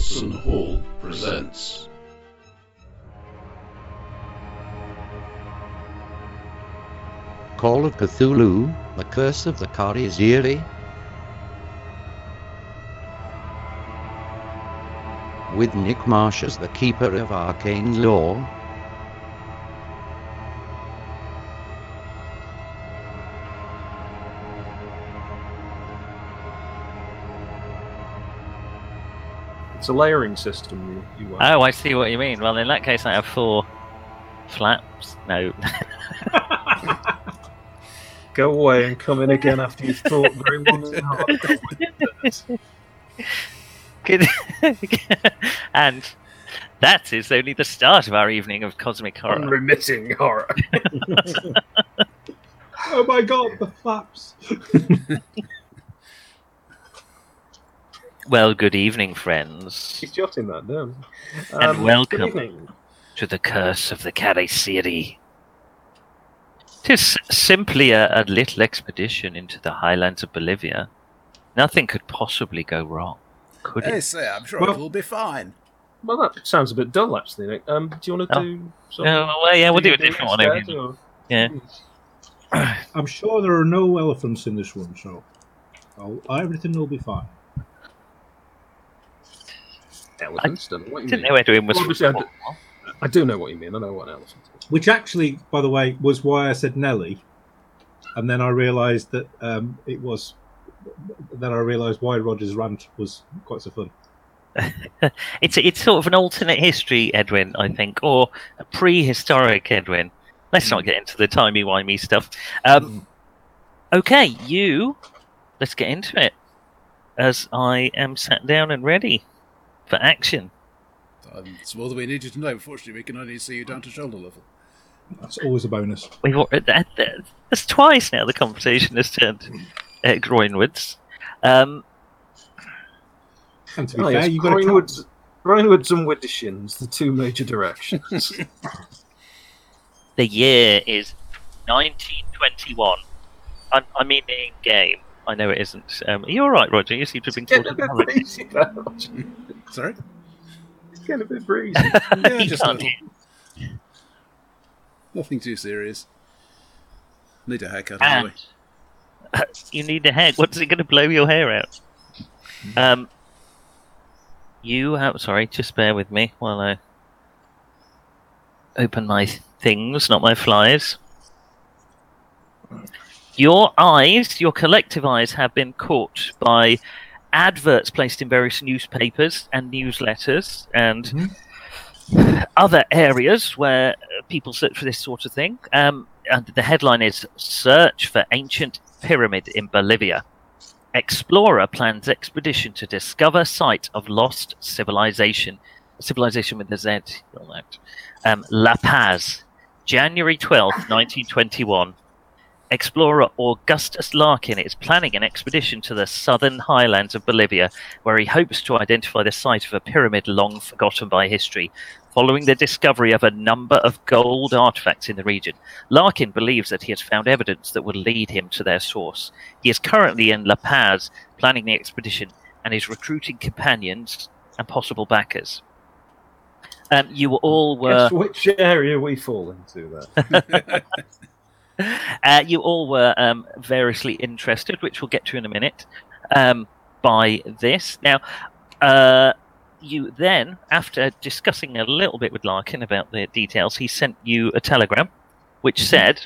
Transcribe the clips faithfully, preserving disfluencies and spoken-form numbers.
Wilson Hall presents. Call of Cthulhu, The Curse of the Kharisiri. With Nick Marsh as the Keeper of Arcane Law. It's a layering system. You, you oh, I see what you mean. Well, in that case, I have four flaps. No. Go away and come in again after you've thought very long and hard. And that is only the start of our evening of cosmic horror. Unremitting horror. Oh my God, the flaps. Well, good evening, friends. He's jotting that down. Um, and welcome to the Curse of the Kharisiri. Tis simply a, a little expedition into the highlands of Bolivia. Nothing could possibly go wrong, could it? Yes, I'm sure well, it will be fine. Well, that sounds a bit dull, actually, Nick. Um, do you want to oh. do something? Oh, well, yeah, do we'll do a different one. I mean. or... Yeah. I'm sure there are no elephants in this one, so I'll, everything will be fine. Elephants, I don't know what you didn't mean. know Edwin was well, from. I, I do know what you mean. I know what an elephant is. Which actually, by the way, was why I said Nelly, and then I realised that um, it was. Then I realised why Roger's rant was quite so fun. it's it's sort of an alternate history, Edwin, I think, or a prehistoric Edwin. Let's not get into the timey-wimey stuff. Um, okay, you. Let's get into it. As I am sat down and ready. For action. That's all that we need you to know. Unfortunately, we can only see you down to shoulder level. That's always a bonus. We've that, that, that's twice now the conversation has turned uh, groinwards. Um, and to be oh, fair, you've got groinwards, groinwards and widdershins, the two major directions. The year is nineteen twenty-one. I'm, I mean, in game. I know it isn't. Um, are you all right, Roger? You seem to have been talking about it. Sorry? It's getting a bit breezy. Yeah, just a little. Nothing too serious. Need a haircut, anyway. You need a hair. What's it going to blow your hair out? Um, you have... Sorry, just bear with me while I open my things, not my flyers. Your eyes, your collective eyes, have been caught by adverts placed in various newspapers and newsletters and mm-hmm. other areas where people search for this sort of thing. Um, and the headline is, Search for Ancient Pyramid in Bolivia. Explorer plans expedition to discover site of lost civilization. Civilization with a Z, you'll know. Um, La Paz, January twelfth, nineteen twenty-one. Explorer Augustus Larkin is planning an expedition to the southern highlands of Bolivia, where he hopes to identify the site of a pyramid long forgotten by history, following the discovery of a number of gold artifacts in the region. Larkin believes that he has found evidence that will lead him to their source. He is currently in La Paz, planning the expedition, and is recruiting companions and possible backers. Um, you all were... Guess which area we fall into there. Uh, you all were um, variously interested, which we'll get to in a minute, um, by this. Now, uh, you then, after discussing a little bit with Larkin about the details, he sent you a telegram, which said,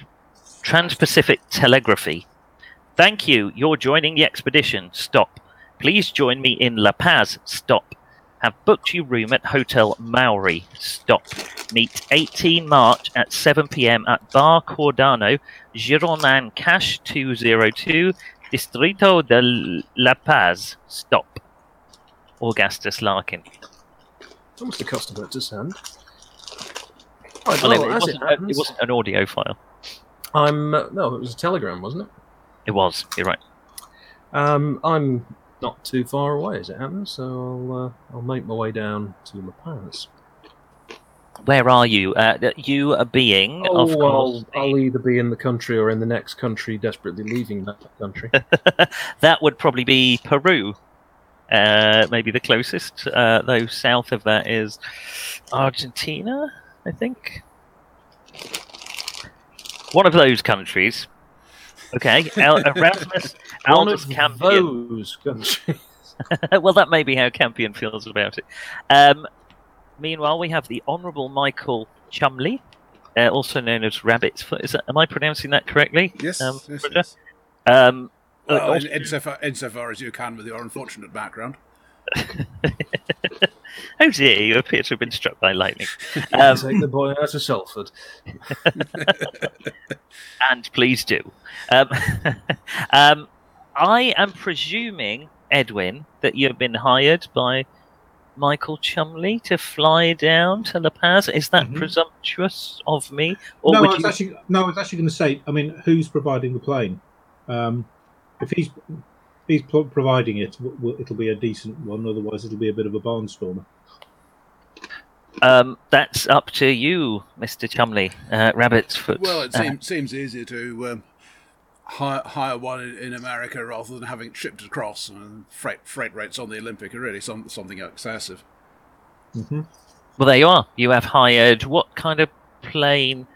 Trans-Pacific Telegraphy. Thank you. You're joining the expedition. Stop. Please join me in La Paz. Stop. Have booked you room at Hotel Maori. Stop. Meet eighteenth of March at seven p.m. at Bar Cordano, Gironan Cash two oh two, Distrito de La Paz. Stop. Augustus Larkin. It's almost a customer to send. Oh, well, no, it, wasn't, it, it wasn't an audio file. I'm uh, no, it was a telegram, wasn't it? It was. You're right. Um, I'm. Not too far away as it happens, so I'll, uh, I'll make my way down to La Paz. Where are you? Uh, you are being, oh, of course... I'll, I'll either be in the country or in the next country, desperately leaving that country. That would probably be Peru. uh, maybe the closest, uh, though south of that is Argentina, I think. One of those countries. Okay, Erasmus Aldous Campion. One of those countries. Well, that may be how Campion feels about it. Um, meanwhile, we have the Honourable Michael Chumley, uh, also known as Rabbit's Foot. Is that, am I pronouncing that correctly? Yes. Um, yes, yes. Um, well, uh, insofar, insofar as you can with your unfortunate background. Oh dear, you appear to have been struck by lightning. Um, take the boy out of Salford. And please do. Um, um, I am presuming, Edwin, that you have been hired by Michael Chumley to fly down to La Paz. Is that mm-hmm. presumptuous of me? Or no, would I was you... actually, no, I was actually going to say, I mean, who's providing the plane? Um, if he's... He's providing it. It'll be a decent one. Otherwise, it'll be a bit of a barnstormer. Um, that's up to you, Mister Chumley. Uh, Rabbit's Foot. Well, it seems, uh, seems easier to um, hire, hire one in, in America rather than having it shipped across. And freight, freight rates on the Olympic are really some, something excessive. Mm-hmm. Well, there you are. You have hired what kind of plane?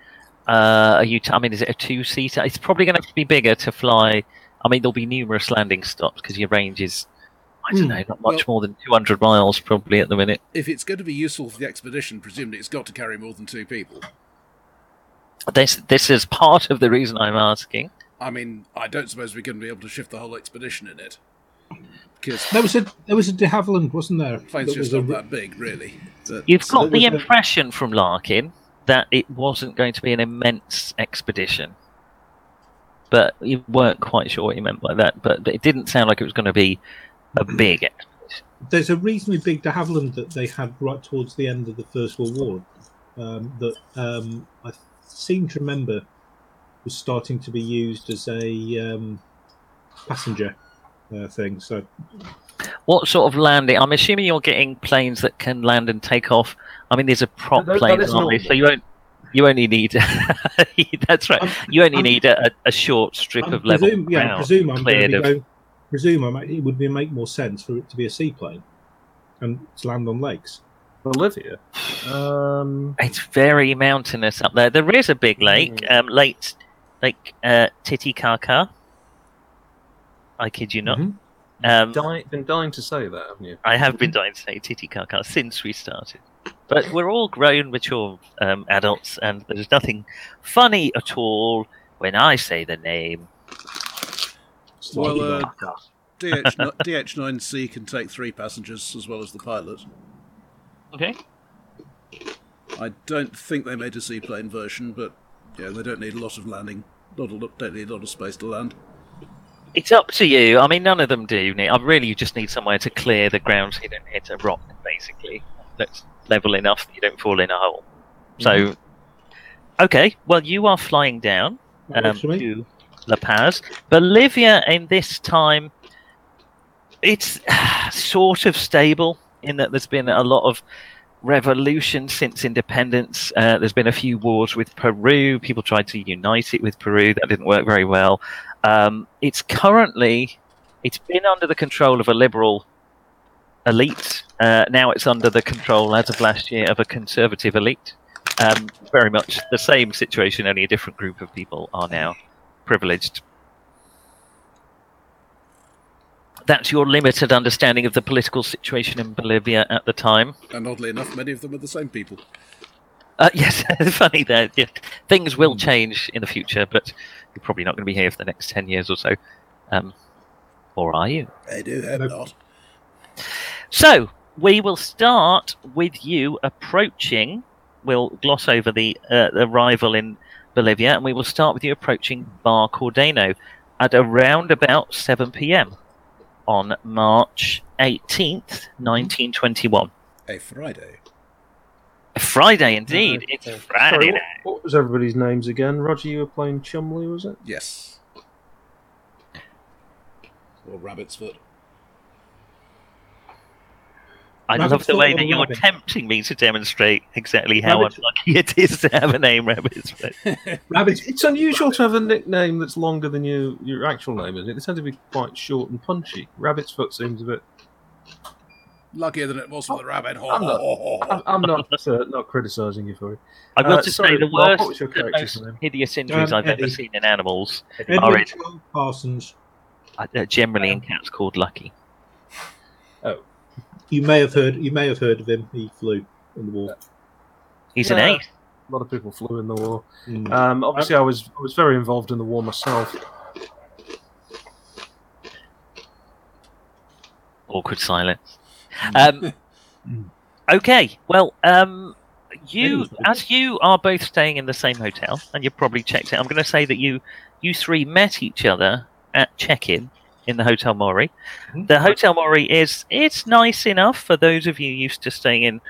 Uh, are you? T- I mean, is it a two-seater? It's probably going to have to be bigger to fly. I mean, there'll be numerous landing stops because your range is, I don't know, not much well, more than two hundred miles probably at the minute. If it's going to be useful for the expedition, presumably it's got to carry more than two people. This this is part of the reason I'm asking. I mean, I don't suppose we're going to be able to shift the whole expedition in it. Because there was a there was a de Havilland, wasn't there? Plane's just not a... that big, really. That, You've so got the impression a... from Larkin that it wasn't going to be an immense expedition. But you weren't quite sure what you meant by that. But, but it didn't sound like it was going to be a big expedition. There's a reasonably big de Havilland that they had right towards the end of the First World War um, that um, I seem to remember was starting to be used as a um, passenger uh, thing. So, what sort of landing? I'm assuming you're getting planes that can land and take off. I mean, there's a prop no, plane, aren't so you won't. You only need. That's right. I'm, you only I'm, need a, a short strip I'm of level. Presume, yeah, presume I'm going to go, presume I'm, it would be, make more sense for it to be a seaplane and to land on lakes. Bolivia. Um, it's very mountainous up there. There is a big lake, um, Lake Lake uh, Titicaca. I kid you not. Mm-hmm. Um, You've been dying to say that, haven't you? I have been dying to say Titicaca since we started. But we're all grown, mature um, adults, and there's nothing funny at all when I say the name. Well, uh, D H nine C can take three passengers as well as the pilot. Okay. I don't think they made a seaplane version, but yeah, they don't need a lot of landing. Not a, don't need a lot of space to land. It's up to you. I mean, none of them do. I really just need somewhere to clear the ground so you don't hit a rock, basically. That's level enough that you don't fall in a hole. Mm-hmm. So, okay, well, you are flying down um, to La Paz. Bolivia, in this time, it's sort of stable in that there's been a lot of revolution since independence. Uh, there's been a few wars with Peru. People tried to unite it with Peru. That didn't work very well. Um, it's currently, it's been under the control of a liberal elite. Uh, now it's under the control, as of last year, of a conservative elite. Um, very much the same situation, only a different group of people are now privileged. That's your limited understanding of the political situation in Bolivia at the time. And oddly enough, many of them are the same people. Uh, yes, funny that. Yeah. Things will change in the future, but you're probably not going to be here for the next ten years or so. Um, or are you? I do hope not. So, we will start with you approaching, we'll gloss over the uh, arrival in Bolivia, and we will start with you approaching Bar Cordano at around about seven p.m. on March eighteenth, nineteen twenty-one. A Friday. A Friday, indeed. It's Friday. Sorry, what, what was everybody's names again? Roger, you were playing Chumley, was it? Yes. Or Rabbit's Foot. I Rabbit love the way that you're Rabbit. Tempting me to demonstrate exactly how Rabbit. Unlucky it is to have a name, Rabbit's Foot. Rabbit. It's unusual Rabbit. To have a nickname that's longer than you, your actual name, isn't it? They tend to be quite short and punchy. Rabbit's Foot seems a bit luckier than it was for the rabbit hole. I'm not, oh. I'm, I'm not, uh, not criticising you for it. I've got uh, to sorry, say the worst, well, the most hideous injuries um, I've Eddie. ever seen in animals Eddie. are Eddie. in Parsons. Uh, generally, um, in cats called Lucky. Oh, you may have heard. You may have heard of him. He flew in the war. He's yeah. an ace. A lot of people flew in the war. Mm. Um, obviously, I was I was very involved in the war myself. Awkward silence. Um, okay, well, um, you as you are both staying in the same hotel, and you probably checked it. I'm going to say that you you three met each other at check-in in the Hotel Maori. The Hotel Maori is it's nice enough for those of you used to staying in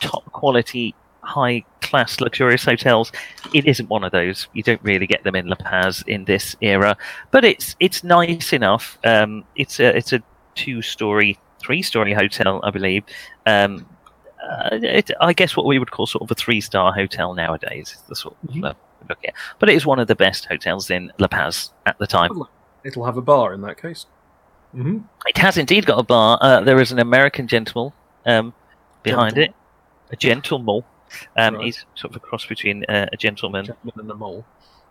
top quality, high class, luxurious hotels. It isn't one of those. You don't really get them in La Paz in this era, but it's it's nice enough. Um, it's a it's a two story. three-story hotel, I believe. Um, uh, it, I guess what we would call sort of a three-star hotel nowadays is the sort of mm-hmm. level we look at. But it is one of the best hotels in La Paz at the time. It'll have a bar in that case. Mm-hmm. It has indeed got a bar. Uh, there is an American gentleman um, behind gentleman. it, a gentleman. Um, right. He's sort of a cross between uh, a gentleman, gentleman and a mole.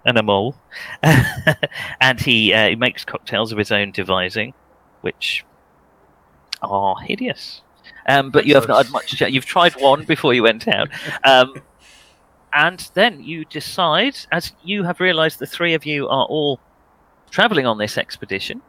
And a mole. And he, uh, he makes cocktails of his own devising, which... Oh, hideous! Um, but you have not had much. You've tried one before you went out, um, and then you decide, as you have realised, the three of you are all travelling on this expedition.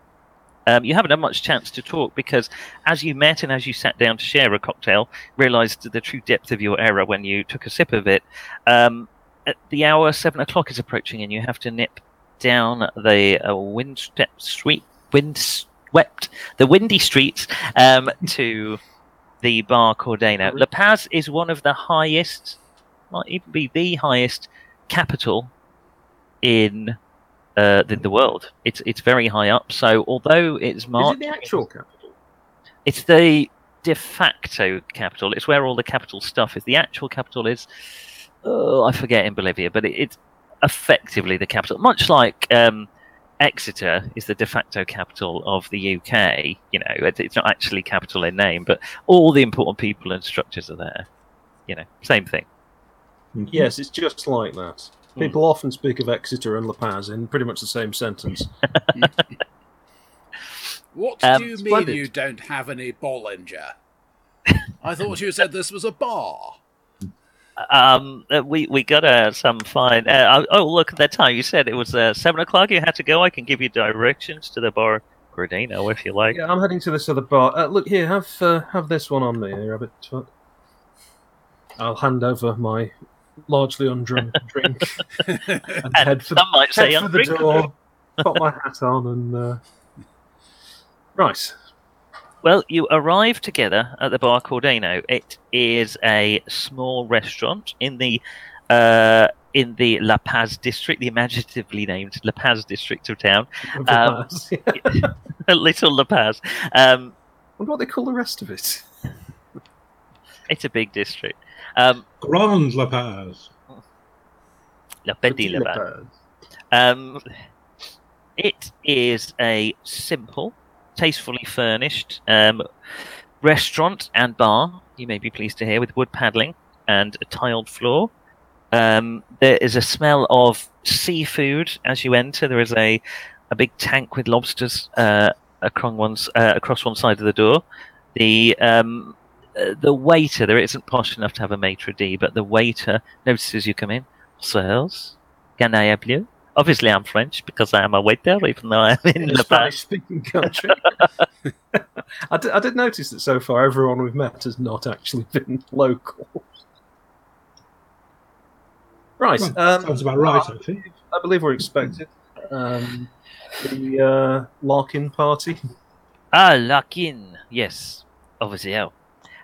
Um, you haven't had much chance to talk because, as you met and as you sat down to share a cocktail, realised the true depth of your error when you took a sip of it. Um, at the hour seven o'clock is approaching, and you have to nip down the uh, windstep street. Windstep. Wept the windy streets um, to the Bar Cordano. La Paz is one of the highest, might even be the highest capital in uh, the, the world. It's it's very high up. So although it's marked, is it the actual capital? It's the de facto capital. It's where all the capital stuff is. The actual capital is, oh, I forget in Bolivia, but it, it's effectively the capital, much like. Um, Exeter is the de facto capital of the U K. You know, it, it's not actually capital in name, but all the important people and structures are there. You know, same thing. Mm-hmm. Yes, it's just like that. People mm. often speak of Exeter and La Paz in pretty much the same sentence. What um, do you mean splendid. you don't have any Bollinger? I thought you said this was a bar. Um, we we got uh, some fine. Uh, oh, look at that time! You said it was uh, seven o'clock. You had to go. I can give you directions to the Bar Cordano if you like. Yeah, I'm heading to this other bar. Uh, look here, have uh, have this one on me, Rabbit Foot. I'll hand over my largely undrunk drink and, and head for, some might head say for the door. Pop my hat on and uh... right. Well, you arrive together at the Bar Cordano. It is a small restaurant in the uh, in the La Paz district, the imaginatively named La Paz district of town. Um, Paz, yeah. A little La Paz. Um, I wonder what they call the rest of it. It's a big district. Um, Grand La Paz. La Petit La Paz. La Paz. Um, it is a simple... tastefully furnished um, restaurant and bar, you may be pleased to hear, with wood paneling and a tiled floor. Um, there is a smell of seafood as you enter. There is a, a big tank with lobsters uh, across, one's, uh, across one side of the door. The um, the waiter, there isn't posh enough to have a maitre d', but the waiter notices you come in. Sirs, can I help you? Obviously, I'm French because I am a waiter, even though I'm in a Spanish-speaking country. I, d- I did notice that so far, everyone we've met has not actually been local. Right, well, um, sounds about right. I, I think I believe we're expected. Um, the uh, Larkin party. Ah, Larkin. Yes, obviously. Oh.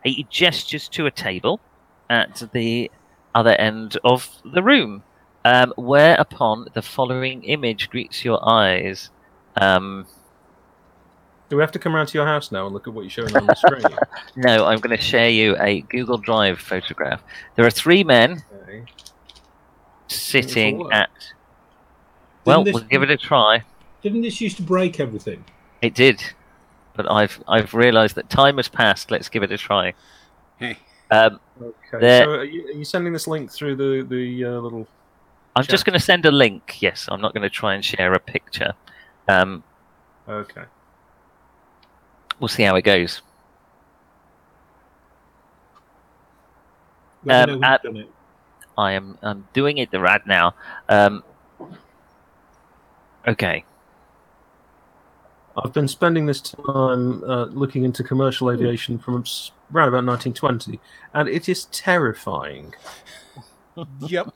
He gestures to a table at the other end of the room. Um, whereupon the following image greets your eyes. Um, Do we have to come around to your house now and look at what you're showing on the screen? No, I'm going to share you a Google Drive photograph. There are three men okay. sitting at... Well, this, we'll give it a try. Didn't this used to break everything? It did. but I've I've realised that time has passed. Let's give it a try. Hey. Um, okay. There... So are you, are you sending this link through the the uh, little? I'm chat? Just going to send a link. Yes, I'm not going to try and share a picture. Um, okay. We'll see how it goes. Um, at, it. I am. I'm doing it right now. Um, okay. I've been spending this time uh, looking into commercial aviation from around about nineteen twenty, and it is terrifying. Yep.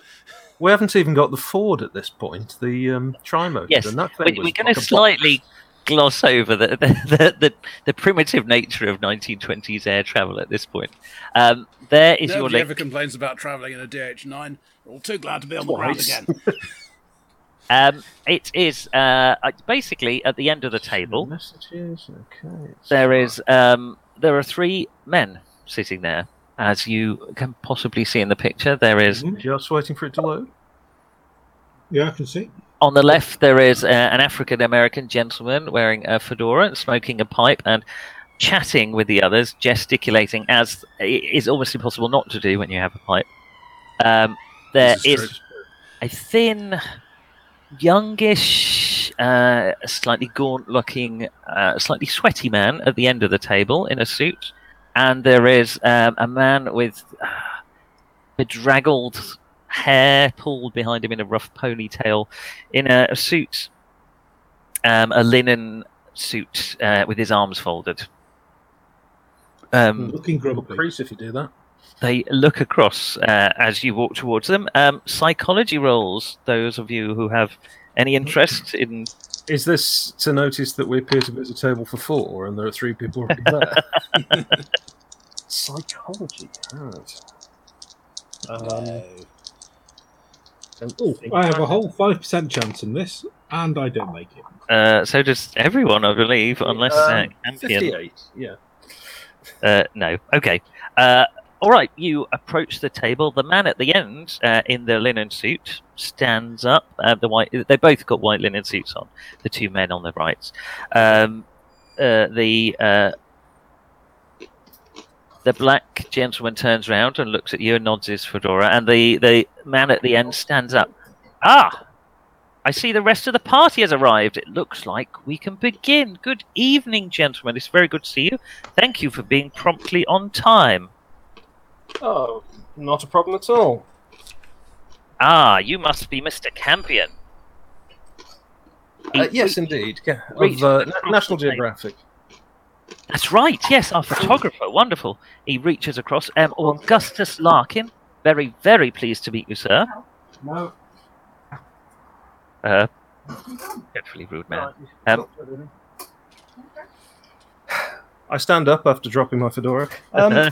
We haven't even got the Ford at this point, the um, trimotor. Yes, and that thing we're, we're going to slightly box. gloss over the the, the the the primitive nature of nineteen twenties air travel at this point. Um, there is Nobody your link. Ever complains about travelling in a D H nine. We're all too glad to be on Twice. the ground again. Um, it is uh, basically at the end of the table. Messages. Okay. There is um, there are three men sitting there, as you can possibly see in the picture. There is mm-hmm. just waiting for it to load. Yeah, I can see. On the left, there is uh, an African American gentleman wearing a fedora and smoking a pipe and chatting with the others, gesticulating, as is almost impossible not to do when you have a pipe. Um, there is, is a thin. Youngish, uh, slightly gaunt-looking, uh, slightly sweaty man at the end of the table in a suit, and there is um, a man with uh, bedraggled hair pulled behind him in a rough ponytail, in a, a suit, um, a linen suit uh, with his arms folded. Um, looking grumpy. Crease if you do that. They look across uh, as you walk towards them. Um, psychology rolls, those of you who have any interest in... Is this to notice that we appear to be at a table for four and there are three people already there? Psychology. Right. Um, and, oh, I have a whole five percent chance in this, and I don't make it. Uh, so does everyone, I believe, unless... Uh, um, fifty-eight, yeah. Uh, no, okay. Uh... All right, you approach the table. The man at the end, uh, in the linen suit, stands up. Uh, the white, they both got white linen suits on, the two men on the right. Um, uh, the uh, the black gentleman turns round and looks at you and nods his fedora, and the, the man at the end stands up. Ah, I see the rest of the party has arrived. It looks like we can begin. Good evening, gentlemen. It's very good to see you. Thank you for being promptly on time. Oh, not a problem at all. Ah, you must be Mister Campion. Uh, yes, indeed. Yeah, of uh, National Geographic. That's right, yes, our photographer. Wonderful. He reaches across. Um, Augustus Larkin. Very, very pleased to meet you, sir. No. Uh, dreadfully rude man. Um, I stand up after dropping my fedora. Um...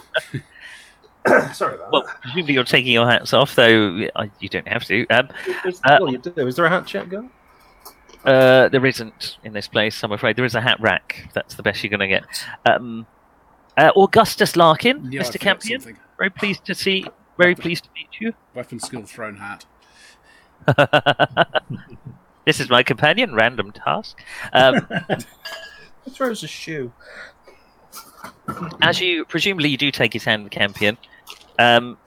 Sorry about well, that. Well, presumably you're taking your hats off, though you don't have to. Um, is, uh, well, you do. Is there a hat check going? Uh, there isn't in this place, I'm afraid. There is a hat rack. That's the best you're going to get. Um, uh, Augustus Larkin, yeah, Mister Campion. Very pleased to see. Very weapon, pleased to meet you. Weapon skill thrown hat. This is my companion. Random task. Um, he throws a shoe. As you presumably you do take his hand, Campion. Um,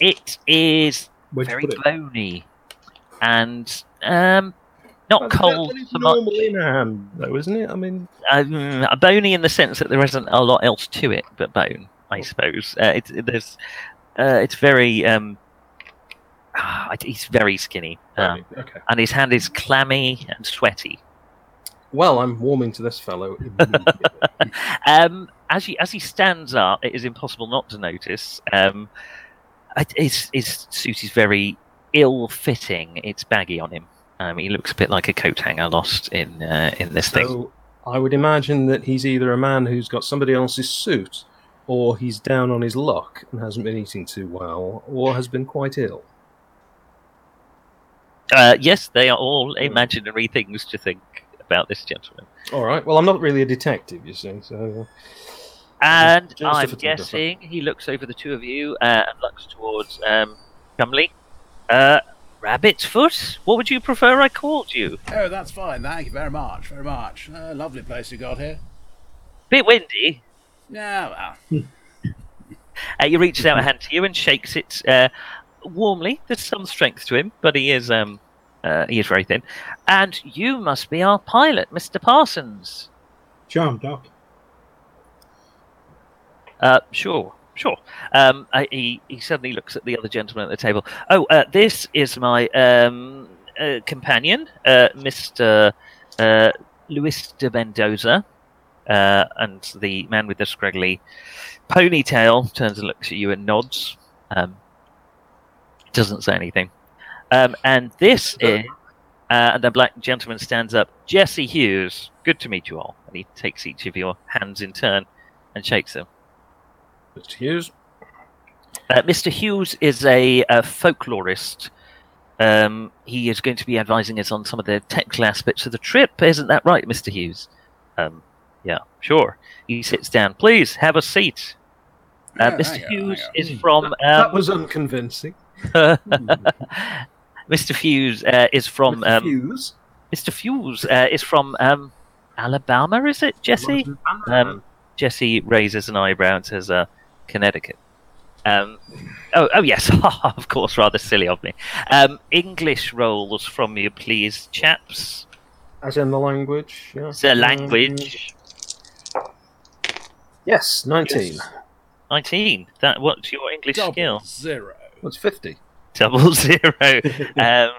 it is very bony and um, not that's cold. That's normal in a hand, though, isn't it? I mean, um, bony in the sense that there isn't a lot else to it but bone, I suppose. Uh, it, it, there's, uh, it's very. Um, ah, he's very skinny, um, okay. And his hand is clammy and sweaty. Well, I'm warming to this fellow immediately. um, as he as he stands up, it is impossible not to notice. Um, his his suit is very ill-fitting. It's baggy on him. Um, he looks a bit like a coat hanger lost in uh, in this so, thing. So I would imagine that he's either a man who's got somebody else's suit, or he's down on his luck and hasn't been eating too well, or has been quite ill. Uh, yes, they are all imaginary things to think about this gentleman. All right. Well, I'm not really a detective, you see. So, uh, and just, just I'm guessing he looks over the two of you uh, and looks towards um, Chumley. Uh, Rabbit's Foot. What would you prefer I called you? Oh, that's fine. Thank you very much. Very much. Uh, lovely place you got here. Bit windy. Yeah, well. uh, he reaches out a hand to you and shakes it uh, warmly. There's some strength to him, but he is um, uh, he is very thin. And you must be our pilot, Mister Parsons. Charmed, Doc. Uh, sure, sure. Um, I, he, he suddenly looks at the other gentleman at the table. Oh, uh, this is my um, uh, companion, uh, Mister Uh, Luis de Mendoza. Uh, and the man with the scraggly ponytail turns and looks at you and nods. Um, doesn't say anything. Um, and this is... Uh, and the black gentleman stands up. Jesse Hughes. Good to meet you all. And he takes each of your hands in turn and shakes them. Mister Hughes? Uh, Mister Hughes is a, a folklorist. Um, he is going to be advising us on some of the technical aspects of the trip. Isn't that right, Mister Hughes? Um, yeah, sure. He sits down. Please, have a seat. Uh, yeah, Mister Hughes go, is from... Um, that was unconvincing. Mister Hughes uh, is from... Mister Hughes? Um, Mister Hughes uh, is from um, Alabama, is it, Jesse? Um, Jesse raises an eyebrow and says, uh, Connecticut. Um, oh, oh, yes, of course, rather silly of me. Um, English rolls from you, please, chaps. As in the language? Yeah. The language. Um, yes, nineteen. Yes. nineteen. That, what's your English Double skill? Zero. What's fifty? Double zero. um,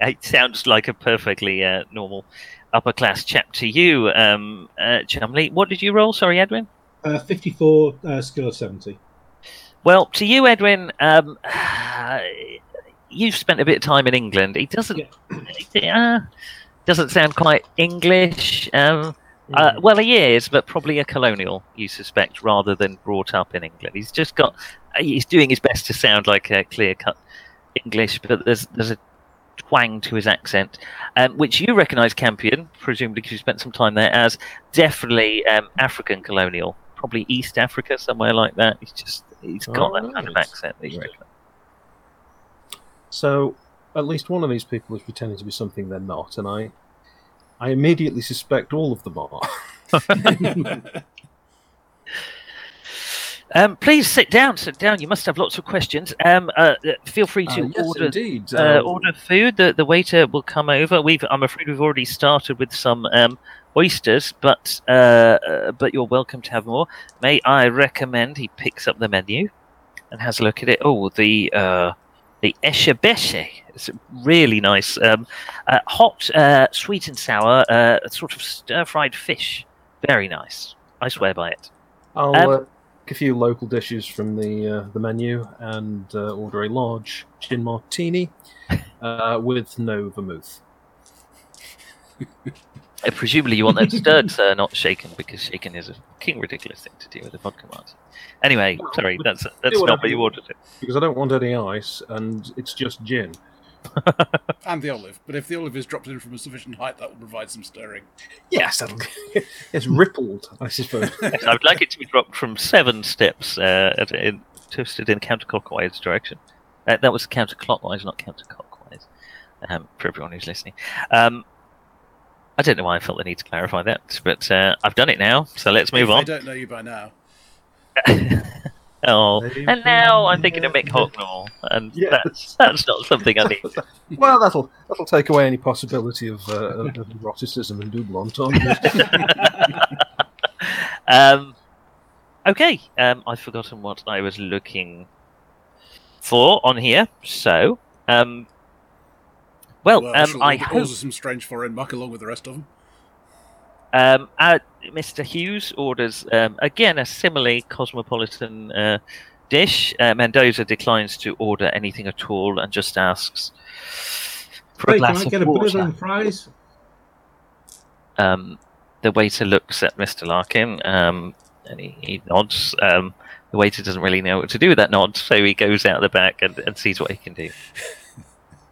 it sounds like a perfectly uh, normal upper class chap to you, um, uh, Chumley. What did you roll? Sorry, Edwin? Uh, fifty-four, uh, skill of seventy. Well, to you, Edwin, um, you've spent a bit of time in England. He doesn't yeah. uh, doesn't sound quite English. Um, yeah. uh, well, he is, but probably a colonial, you suspect, rather than brought up in England. He's just got. He's doing his best to sound like a clear-cut English, but there's there's a twang to his accent, um, which you recognise, Campion, presumably because you spent some time there, as definitely um, African colonial, probably East Africa, somewhere like that. He's just. He's got oh, that kind of accent. That right. So, at least one of these people is pretending to be something they're not, and I, I immediately suspect all of them are. um, please sit down. Sit down. You must have lots of questions. Um, uh, feel free to uh, yes, order. Indeed. Uh, um, order food. The, the waiter will come over. We've. I'm afraid we've already started with some. Um, Oysters, but uh, uh, but you're welcome to have more. May I recommend? He picks up the menu and has a look at it. Oh, the uh, the eshabeche. It's really nice, um, uh, hot, uh, sweet and sour, uh, sort of stir-fried fish. Very nice. I swear by it. I'll um, uh, pick a few local dishes from the uh, the menu and uh, order a large gin martini uh, with no vermouth. Presumably you want that stirred, sir, not shaken, because shaken is a fucking ridiculous thing to do with a vodka martini. Anyway, well, sorry, that's that's not what you ordered it. Because I don't want any ice, and it's just gin. And the olive. But if the olive is dropped in from a sufficient height, that will provide some stirring. Yes, that'll it's rippled, I suppose. Yes, I would like it to be dropped from seven steps, uh, at, in, twisted in counterclockwise direction. Uh, that was counterclockwise, not counterclockwise, um, for everyone who's listening. Um... I don't know why I felt the need to clarify that, but uh, I've done it now, so let's move if on. I don't know you by now. Oh, and now I'm thinking of Mick Hocknall, and yes. that's, that's not something I need. Well, that'll that'll take away any possibility of, uh, of eroticism and double entendre. um, okay, um, I've forgotten what I was looking for on here, so... Um, Well, well um, I hope... Orders some strange foreign muck along with the rest of them. Um, uh, Mister Hughes orders, um, again, a similarly cosmopolitan uh, dish. Uh, Mendoza declines to order anything at all and just asks for Wait, a glass of water. Can I get water. a burger and fries? Um, the waiter looks at Mister Larkin um, and he, he nods. Um, the waiter doesn't really know what to do with that nod, so he goes out the back and, and sees what he can do.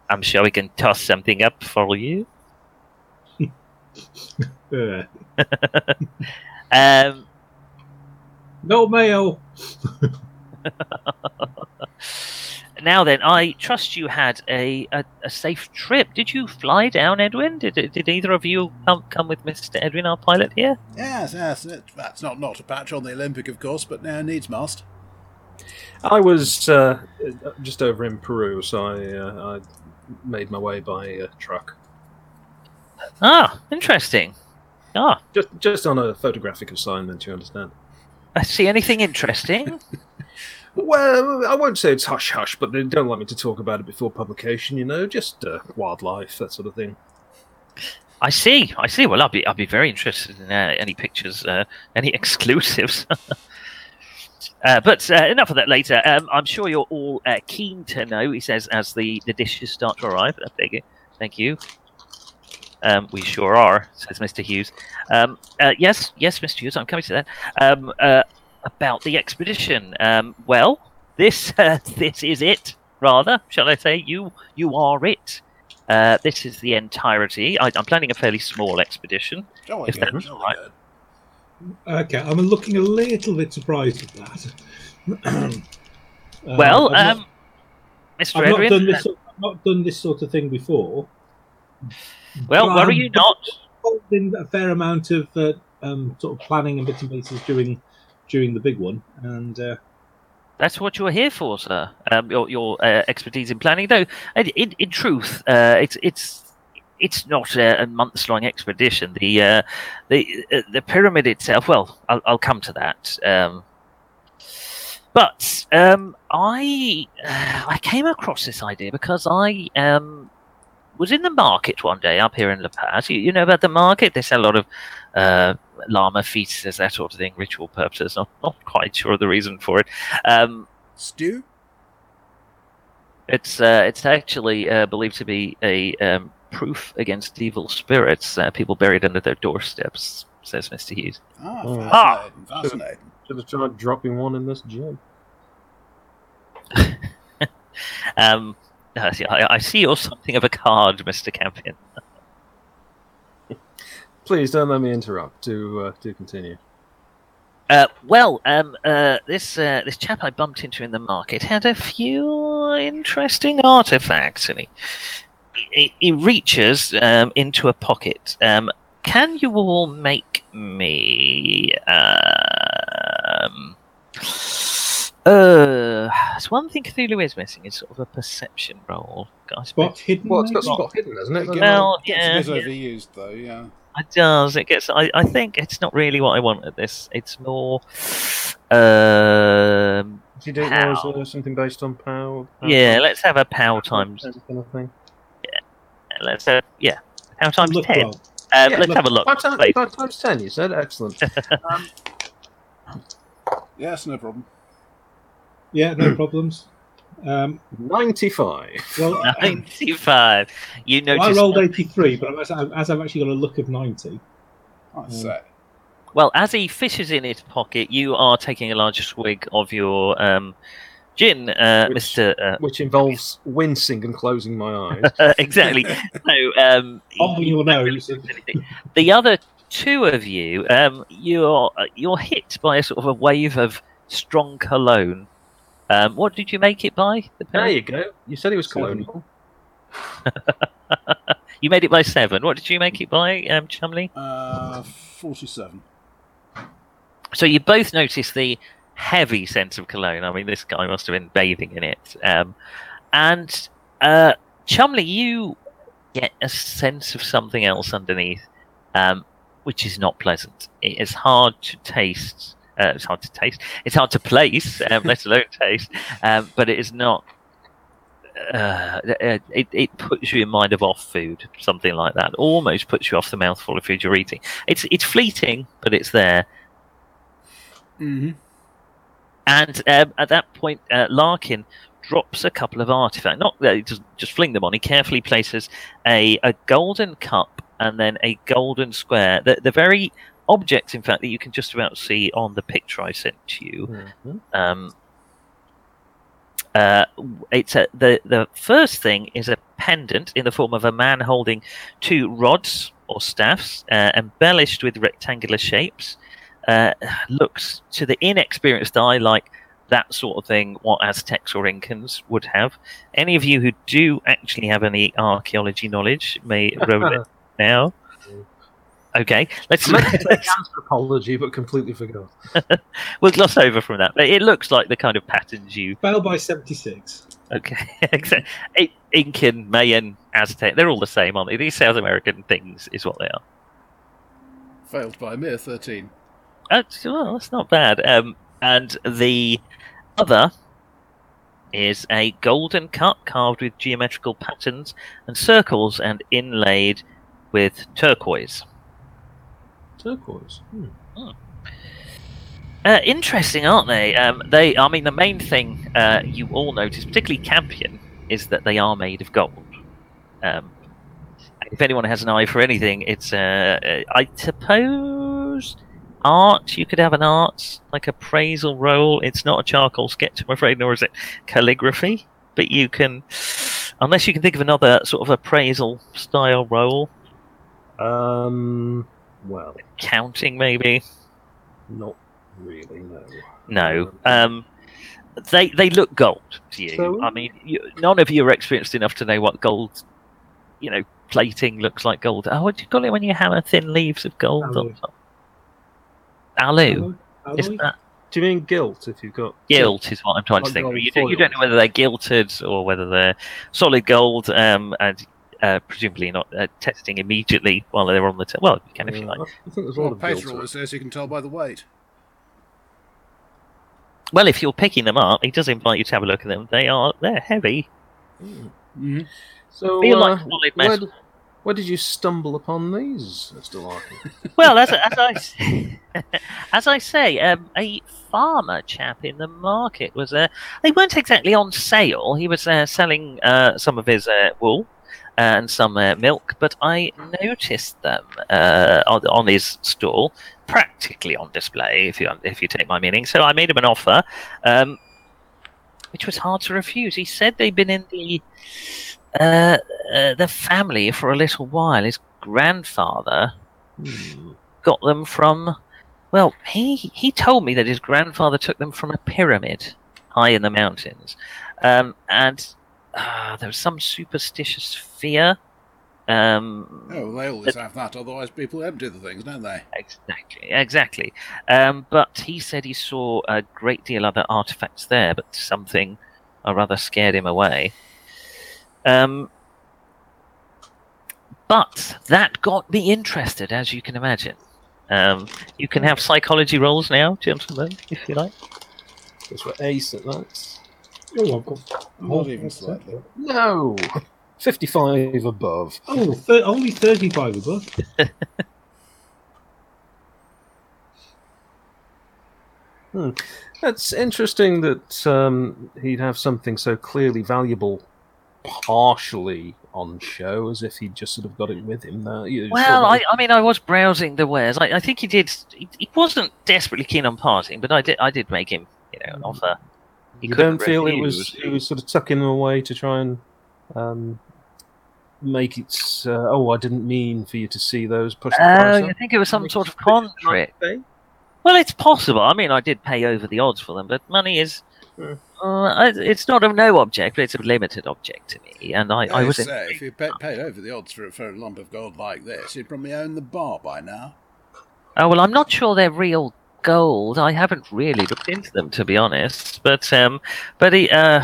I'm sure we can toss something up for you. um, no mayo. now then, I trust you had a, a, a safe trip. Did you fly down, Edwin? Did did either of you come, come with Mister Edwin, our pilot here? Yes, yes. It, that's not, not a patch on the Olympic, of course, but no needs must. I was uh, just over in Peru, so I, uh, I made my way by uh, truck. Ah, interesting. Ah, just just on a photographic assignment, you understand. I see anything interesting? Well, I won't say it's hush-hush, but they don't like me to talk about it before publication, you know, just uh, wildlife, that sort of thing. I see, I see. Well, I'll be, I'll be very interested in uh, any pictures, uh, any exclusives. Uh, but uh, enough of that later. Um, I'm sure you're all uh, keen to know, he says, as the, the dishes start to arrive. Thank you. Um, we sure are, says Mister Hughes. Um, uh, yes, yes, Mister Hughes, I'm coming to that. Um, uh, about the expedition. Um, well, this uh, this is it, rather, shall I say. You you are it. Uh, this is the entirety. I, I'm planning a fairly small expedition. Oh, if that's all right. Okay, I'm looking a little bit surprised at that. uh, well, I've um, not, Mister I've Edwin... Not done this, I've not done this sort of thing before. Well, were you not? I've been a fair amount of uh, um, sort of planning and bits and pieces during during the big one, and uh... that's what you're here for, sir. Um, your your uh, expertise in planning, though. In in, in truth, uh, it's it's it's not a, a months long expedition. The uh, the uh, the pyramid itself. Well, I'll, I'll come to that. Um, but um, I uh, I came across this idea because I um. was in the market one day up here in La Paz. You, you know about the market? They sell a lot of uh, llama fetuses, that sort of thing, ritual purposes. Not, not quite sure of the reason for it. Um, Stew? It's uh, it's actually uh, believed to be a um, proof against evil spirits, uh, people buried under their doorsteps, says Mister Hughes. Ah, oh, fascinating, ah. fascinating. Should have tried dropping one in this gym. um... Uh, see, I, I see you're something of a card, Mister Campion. Please don't let me interrupt. Do uh, do continue. Uh, well, um, uh, this uh, this chap I bumped into in the market had a few interesting artifacts, and he he, he reaches um, into a pocket. Um, can you all make me? Um, Uh, it's one thing Cthulhu is missing. It's sort of a perception roll. Spot hidden. Well, it's got spot hidden, hasn't it? Well, yeah, it gets overused, though. Yeah, it does. It gets. I, I think it's not really what I want at this. It's more. Um, do you do it as something based on pow? pow yeah, pow. Let's have a pow times. Kind of thing. Yeah, let's have yeah pow times look ten. Well. Um, yeah, let's look, have a look. Pow times, pow times ten. You said excellent. um, yes, no problem. Yeah, no problems. Um, ninety-five. Well, ninety-five. You know, well, I rolled eighty-three, but as, as I've actually got a look of ninety. I say. Um, well, as he fishes in his pocket, you are taking a large swig of your um, gin, uh, which, Mister Uh, which involves wincing and closing my eyes. Exactly. So, um, oh, you'll know. The other two of you, um, you're you're hit by a sort of a wave of strong cologne. Um, what did you make it by? The there you go. You said it was colonial. You made it by seven. What did you make it by, um, Chumley? Uh, forty-seven. So you both noticed the heavy sense of cologne. I mean, this guy must have been bathing in it. Um, and uh, Chumley, you get a sense of something else underneath, um, which is not pleasant. It is hard to taste. Uh, it's hard to taste. It's hard to place, um, let alone taste. Um, but it is not. Uh, it, it puts you in mind of off food, something like that. Almost puts you off the mouthful of food you're eating. It's it's fleeting, but it's there. Mm-hmm. And um, at that point, uh, Larkin drops a couple of artifacts. Not uh, just just fling them on. He carefully places a a golden cup and then a golden square. The the very objects, in fact, that you can just about see on the picture I sent to you. Mm-hmm. Um, uh, it's a, the the first thing is a pendant in the form of a man holding two rods or staffs, uh, embellished with rectangular shapes. Uh, looks to the inexperienced eye like that sort of thing, what Aztecs or Incans would have. Any of you who do actually have any archaeology knowledge may roll it now. Okay, let's look at anthropology, but completely forgot. We'll gloss over from that. But it looks like the kind of patterns you... Fell by seventy-six. Okay. Incan, Mayan, Aztec, they're all the same, aren't they? These South American things is what they are. Failed by a mere thirteen. Oh, well, that's not bad. Um, and the other is a golden cup carved with geometrical patterns and circles and inlaid with turquoise. Turquoise. Hmm. Oh. Uh, interesting, aren't they? Um, they, I mean, the main thing uh, you all notice, particularly Campion, is that they are made of gold. Um, if anyone has an eye for anything, it's, uh, I suppose, art. You could have an art, like appraisal roll. It's not a charcoal sketch, I'm afraid, nor is it calligraphy. But you can, unless you can think of another sort of appraisal style roll. Um... Well, counting maybe? Not really, no. No. Um, they they look gold to you. So, I mean, you, none of you are experienced enough to know what gold, you know, plating looks like gold. Oh, what do you call it when you hammer thin leaves of gold alloy. On top? Alu. Is that? Do you mean gilt? If you've got gilt, is what I'm trying like to think. You don't, you don't know whether they're gilted or whether they're solid gold. Um, and. Uh, presumably not uh, testing immediately while they're on the... T- well, you can if you like. I think there's a lot of patrol, it says you can tell by the weight. Well, if you're picking them up, he does invite you to have a look at them. They are... They're heavy. Mm-hmm. So, uh, like where, d- where did you stumble upon these, Mister Larkin? Well, as, as, I, as I say, um, a farmer chap in the market was there. Uh, they weren't exactly on sale. He was uh, selling uh, some of his uh, wool. And some uh, milk, but I noticed them uh, on, on his stall, practically on display, if you if you take my meaning. So I made him an offer, um, which was hard to refuse. He said they'd been in the uh, uh, the family for a little while. His grandfather hmm, got them from. Well, he he told me that his grandfather took them from a pyramid high in the mountains, um, and. Uh, there was some superstitious fear. Um, oh, well, they always uh, have that, otherwise people empty the things, don't they? Exactly, exactly. Um, but he said he saw a great deal of other artifacts there, but something or other scared him away. Um, but that got me interested, as you can imagine. Um, you can have psychology roles now, gentlemen, if you like. That's what ace at that. Oh, I've got not even slightly. No, fifty-five above. Oh, thir- only thirty-five above. hmm. That's interesting that um, he'd have something so clearly valuable, partially on show, as if he'd just sort of got it with him. Now, well, I, I mean, I was browsing the wares. I, I think he did. He, he wasn't desperately keen on parting, but I did. I did make him, you know, an offer. He you don't feel it was it was sort of tucking them away to try and um, make it. Uh, oh, I didn't mean for you to see those. Push. Oh, uh, I think it was some sort of con trick. Well, it's possible. I mean, I did pay over the odds for them, but money is. Sure. Uh, it's not a no object, but it's a limited object to me. And I, I, I was say, if you pay, paid over the odds for, for a lump of gold like this, you'd probably own the bar by now. Oh well, I'm not sure they're real. Gold. I haven't really looked into them, to be honest. But um, but he, uh,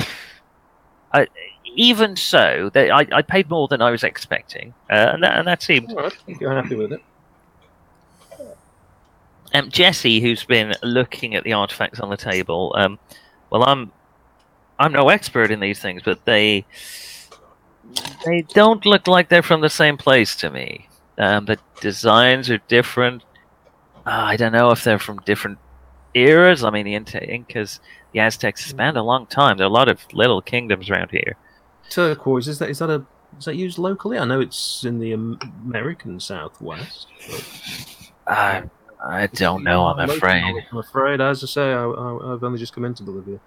I, even so, they, I, I paid more than I was expecting, uh, and that and that seemed. All right. You're happy with it. Um, Jesse, who's been looking at the artifacts on the table, um, well, I'm I'm no expert in these things, but they they don't look like they're from the same place to me. Um, the designs are different. Uh, I don't know if they're from different eras. I mean, the Incas, the Aztecs spanned a long time. There are a lot of little kingdoms around here. Turquoise, is that is that a is that used locally? I know it's in the American Southwest. I I don't know. I'm afraid. I'm afraid, as I say, I, I, I've only just come into Bolivia.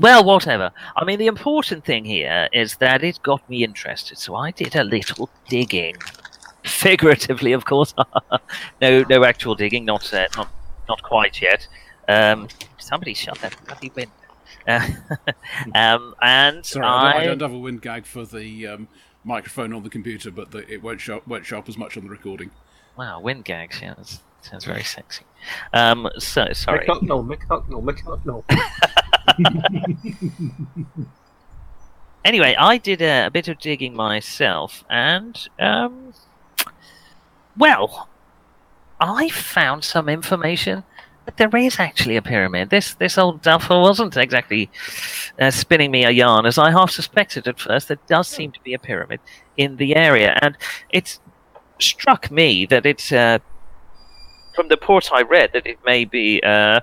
Well, whatever. I mean, the important thing here is that it got me interested, so I did a little digging. Figuratively, of course. no, no actual digging. Not, uh, not, not quite yet. Um, Somebody shut that bloody wind. Uh, um, and Sorry, I don't, I don't have a wind gag for the um, microphone on the computer, but the, it won't show, won't show up as much on the recording. Wow, wind gags, yeah, that sounds very sexy. Um, so, sorry. McCucknell, McCucknell, McCucknell. Anyway, I did a, a bit of digging myself, and, um, well, I found some information that there is actually a pyramid. This this old duffer wasn't exactly uh, spinning me a yarn, as I half suspected at first. There does seem to be a pyramid in the area, and it's struck me that it's uh, from the port I read that it may be uh,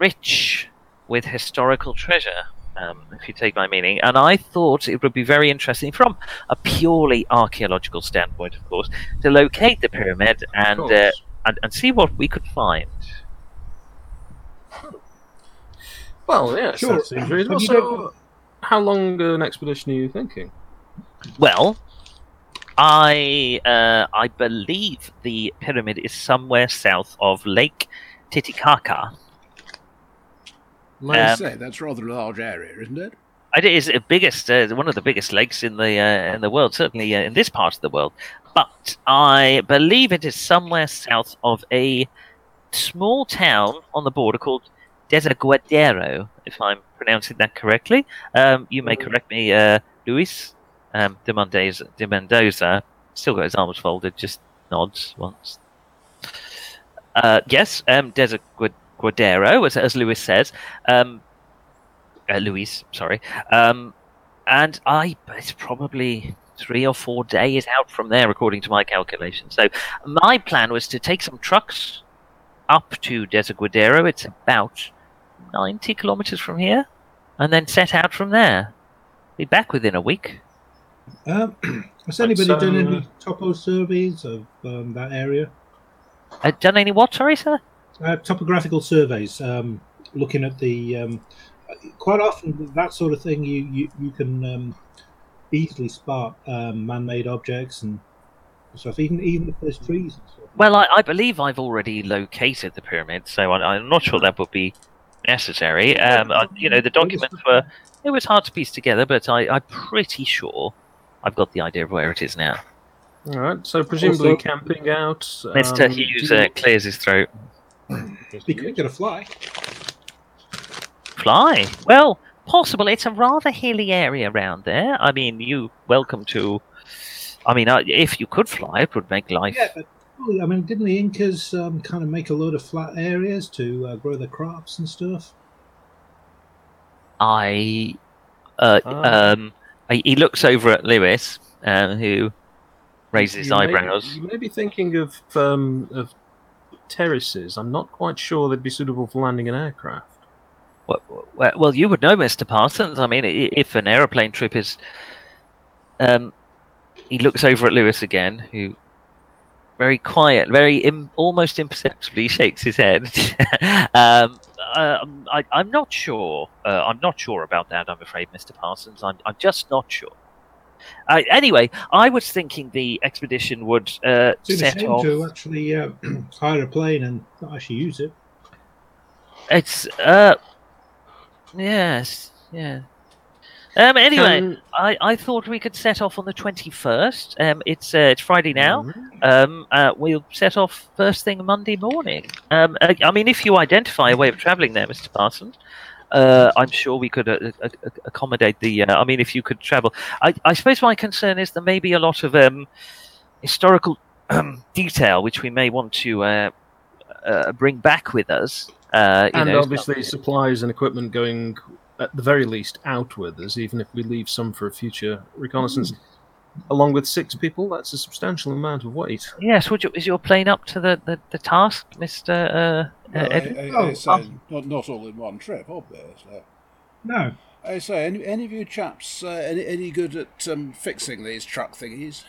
rich with historical treasure, um, if you take my meaning. And I thought it would be very interesting, from a purely archaeological standpoint, of course, to locate the pyramid and uh, and, and see what we could find. Well, yeah, sure. That seems reasonable. So, how long an expedition are you thinking? Well, I uh, I believe the pyramid is somewhere south of Lake Titicaca. May um, I say, that's rather a large area, isn't it? It is the biggest, uh, one of the biggest lakes in the uh, in the world, certainly uh, in this part of the world. But I believe it is somewhere south of a small town on the border called Desaguadero, if I'm pronouncing that correctly. Um, you may correct me, uh, Luis um, de Mendoza, de Mendoza. Still got his arms folded, just nods once. Uh, yes, um, Desaguadero, as, as Luis says. Um, uh, Luis, sorry. Um, and I, it's probably three or four days out from there, according to my calculations. So my plan was to take some trucks up to Desaguadero. It's about ninety kilometers from here, and then set out from there. Be back within a week. Um, has anybody so, done any topo surveys of um, that area? Uh, done any what, sorry, sir? Uh, topographical surveys, um, looking at the... Um, quite often, that sort of thing, you, you, you can um, easily spot um, man-made objects and stuff, even, even if there's trees and stuff. Well, I, I believe I've already located the pyramid, so I, I'm not sure that would be necessary. Um, I, you know, the documents were... It was hard to piece together, but I, I'm pretty sure I've got the idea of where it is now. All right, so presumably also, camping out... Mister Um, Hughes uh, clears his throat. He could get a fly. Fly? Well, possible. It's a rather hilly area around there. I mean, you welcome to... I mean, if you could fly, it would make life... Yeah, but, I mean, didn't the Incas um, kind of make a load of flat areas to uh, grow their crops and stuff? I... Uh, oh. um, I he looks over at Lewis, uh, who raises his you eyebrows. May, you may be thinking of, um, of terraces. I'm not quite sure they'd be suitable for landing an aircraft. Well, well, well you would know, Mister Parsons. I mean, if an aeroplane trip is... Um, He looks over at Lewis again, who very quiet, very im- almost imperceptibly shakes his head. um, uh, I, I'm not sure. Uh, I'm not sure about that, I'm afraid, Mister Parsons. I'm, I'm just not sure. Uh, anyway, I was thinking the expedition would uh, so set off... to actually uh, hire a plane and not actually use it. It's... Uh, yes, yeah. Um, anyway, um, I, I thought we could set off on the twenty-first. Um, it's uh, it's Friday now. Um, uh, we'll set off first thing Monday morning. Um, I, I mean, if you identify a way of travelling there, Mister Parsons, uh, I'm sure we could uh, uh, accommodate the... Uh, I mean, if you could travel... I, I suppose my concern is there may be a lot of um, historical detail which we may want to uh, uh, bring back with us. Uh, you and know, obviously stuff. Supplies and equipment going... at the very least, out with us, even if we leave some for a future reconnaissance. Mm. Along with six people, that's a substantial amount of weight. Yes, would you, is your plane up to the, the, the task, Mister Uh, well, Edwin? I, I, I say, oh. not, not all in one trip, obviously. No. I say, any, any of you chaps, uh, any, any good at um, fixing these truck thingies?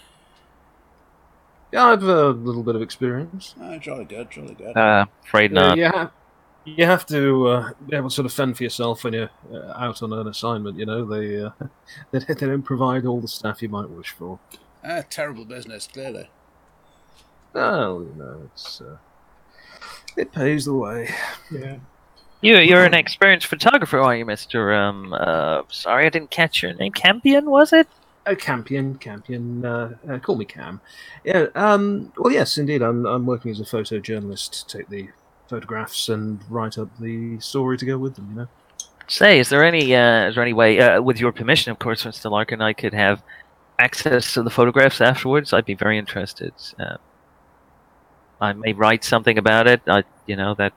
Yeah, I've a little bit of experience. Oh, jolly good, jolly good. Uh, afraid not. Yeah. yeah. You have to uh, be able to sort of fend for yourself when you're uh, out on an assignment, you know. They, uh, they they don't provide all the staff you might wish for. Ah, terrible business, clearly. Oh, you know, it's, uh, it pays the way. Yeah. You, you're an experienced photographer, aren't you, Mister Um, uh, sorry, I didn't catch your name. Campion, was it? Oh, Campion, Campion. Uh, uh, call me Cam. Yeah. Um, well, yes, indeed. I'm I'm working as a photojournalist to take the photographs and write up the story to go with them. You know. Say, is there any uh, is there any way, uh, with your permission, of course, Mister Larkin, I could have access to the photographs afterwards? I'd be very interested. Uh, I may write something about it. I, you know, that.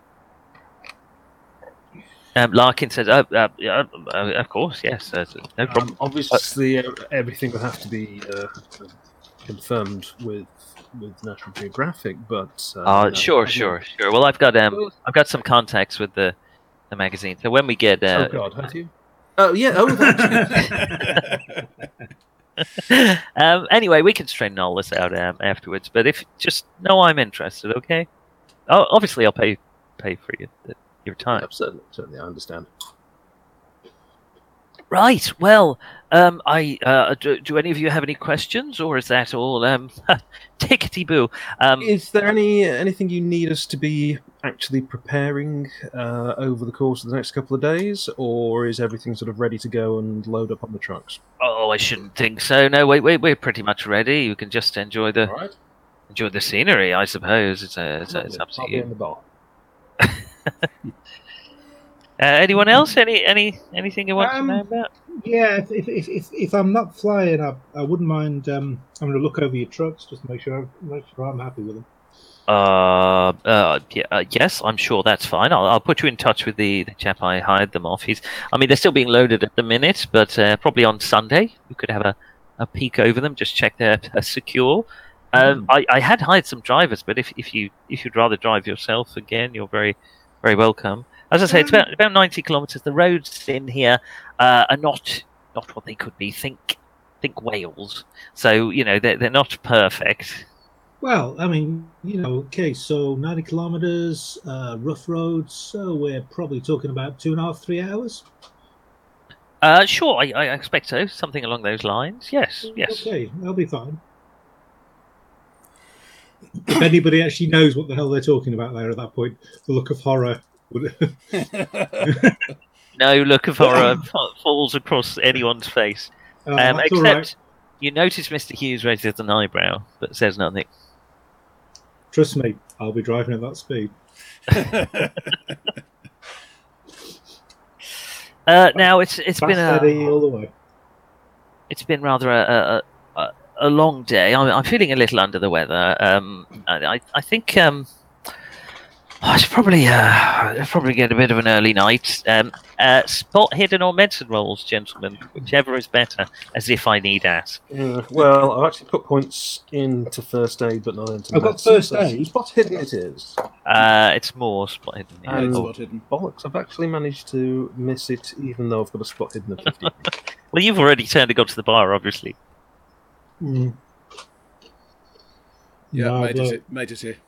Um, Larkin says, oh, uh, uh, uh, "Of course, yes, uh, no problem." Um, obviously, uh, everything will have to be uh, confirmed with with National Geographic, but uh, uh, no, sure, sure, sure. Well, I've got um, I've got some contacts with the, the magazine, so when we get, uh, oh God, have you? Oh yeah, oh. Thank you. um, anyway, we can straighten all this out um, afterwards. But if just know I'm interested, okay? Oh, obviously, I'll pay pay for you. Your time. Absolutely, certainly, I understand. Right. Well, um, I uh, do, do. any of you have any questions, or is that all? Um, tickety boo. Um, is there any anything you need us to be actually preparing uh, over the course of the next couple of days, or is everything sort of ready to go and load up on the trucks? Oh, I shouldn't think so. No, wait, wait. We're pretty much ready. You can just enjoy the right. enjoy the scenery, I suppose. It's a, it's, a, it's up to you. In the bar. uh, anyone else? Any, any, anything you want um, to know about? Yeah, if if, if if if I'm not flying, I I wouldn't mind. Um, I'm going to look over your trucks just to make sure I'm, make sure I'm happy with them. Uh, uh, yeah, uh, yes, I'm sure that's fine. I'll I'll put you in touch with the, the chap I hired them off. He's, I mean, they're still being loaded at the minute, but uh, probably on Sunday you could have a, a peek over them. Just check they're uh, secure. Um, mm. I, I had hired some drivers, but if, if you if you'd rather drive yourself again, you're very very welcome. As I say, it's about, about ninety kilometres. The roads in here uh, are not not what they could be. Think think Wales. So you know they're they're not perfect. Well, I mean, you know, okay. So ninety kilometres, uh, rough roads. So we're probably talking about two and a half, three hours. Uh, sure, I, I expect so. Something along those lines. Yes, yes. Okay, that'll be fine. If anybody actually knows what the hell they're talking about there at that point, the look of horror. No look of horror falls across anyone's face. Uh, um, except right. You notice Mister Hughes raises an eyebrow, but says nothing. Trust me, I'll be driving at that speed. uh, now, it's it's Fast been a, all the way. It's been rather a... a, a A long day. I'm, I'm feeling a little under the weather. Um, I, I think um, I should probably uh, probably get a bit of an early night. Um, uh, spot hidden or medicine rolls, gentlemen, whichever is better. As if I need ask. Uh, well, I've actually put points into first aid, but not into. I've got first aid. Spot hidden, it is. Uh, it's more spot hidden. Yeah. And spot hidden. Bollocks! I've actually managed to miss it, even though I've got a spot hidden of fifteen. Well, you've already turned and gone to the bar, obviously. Mm. Yeah, no, made, it, made it here.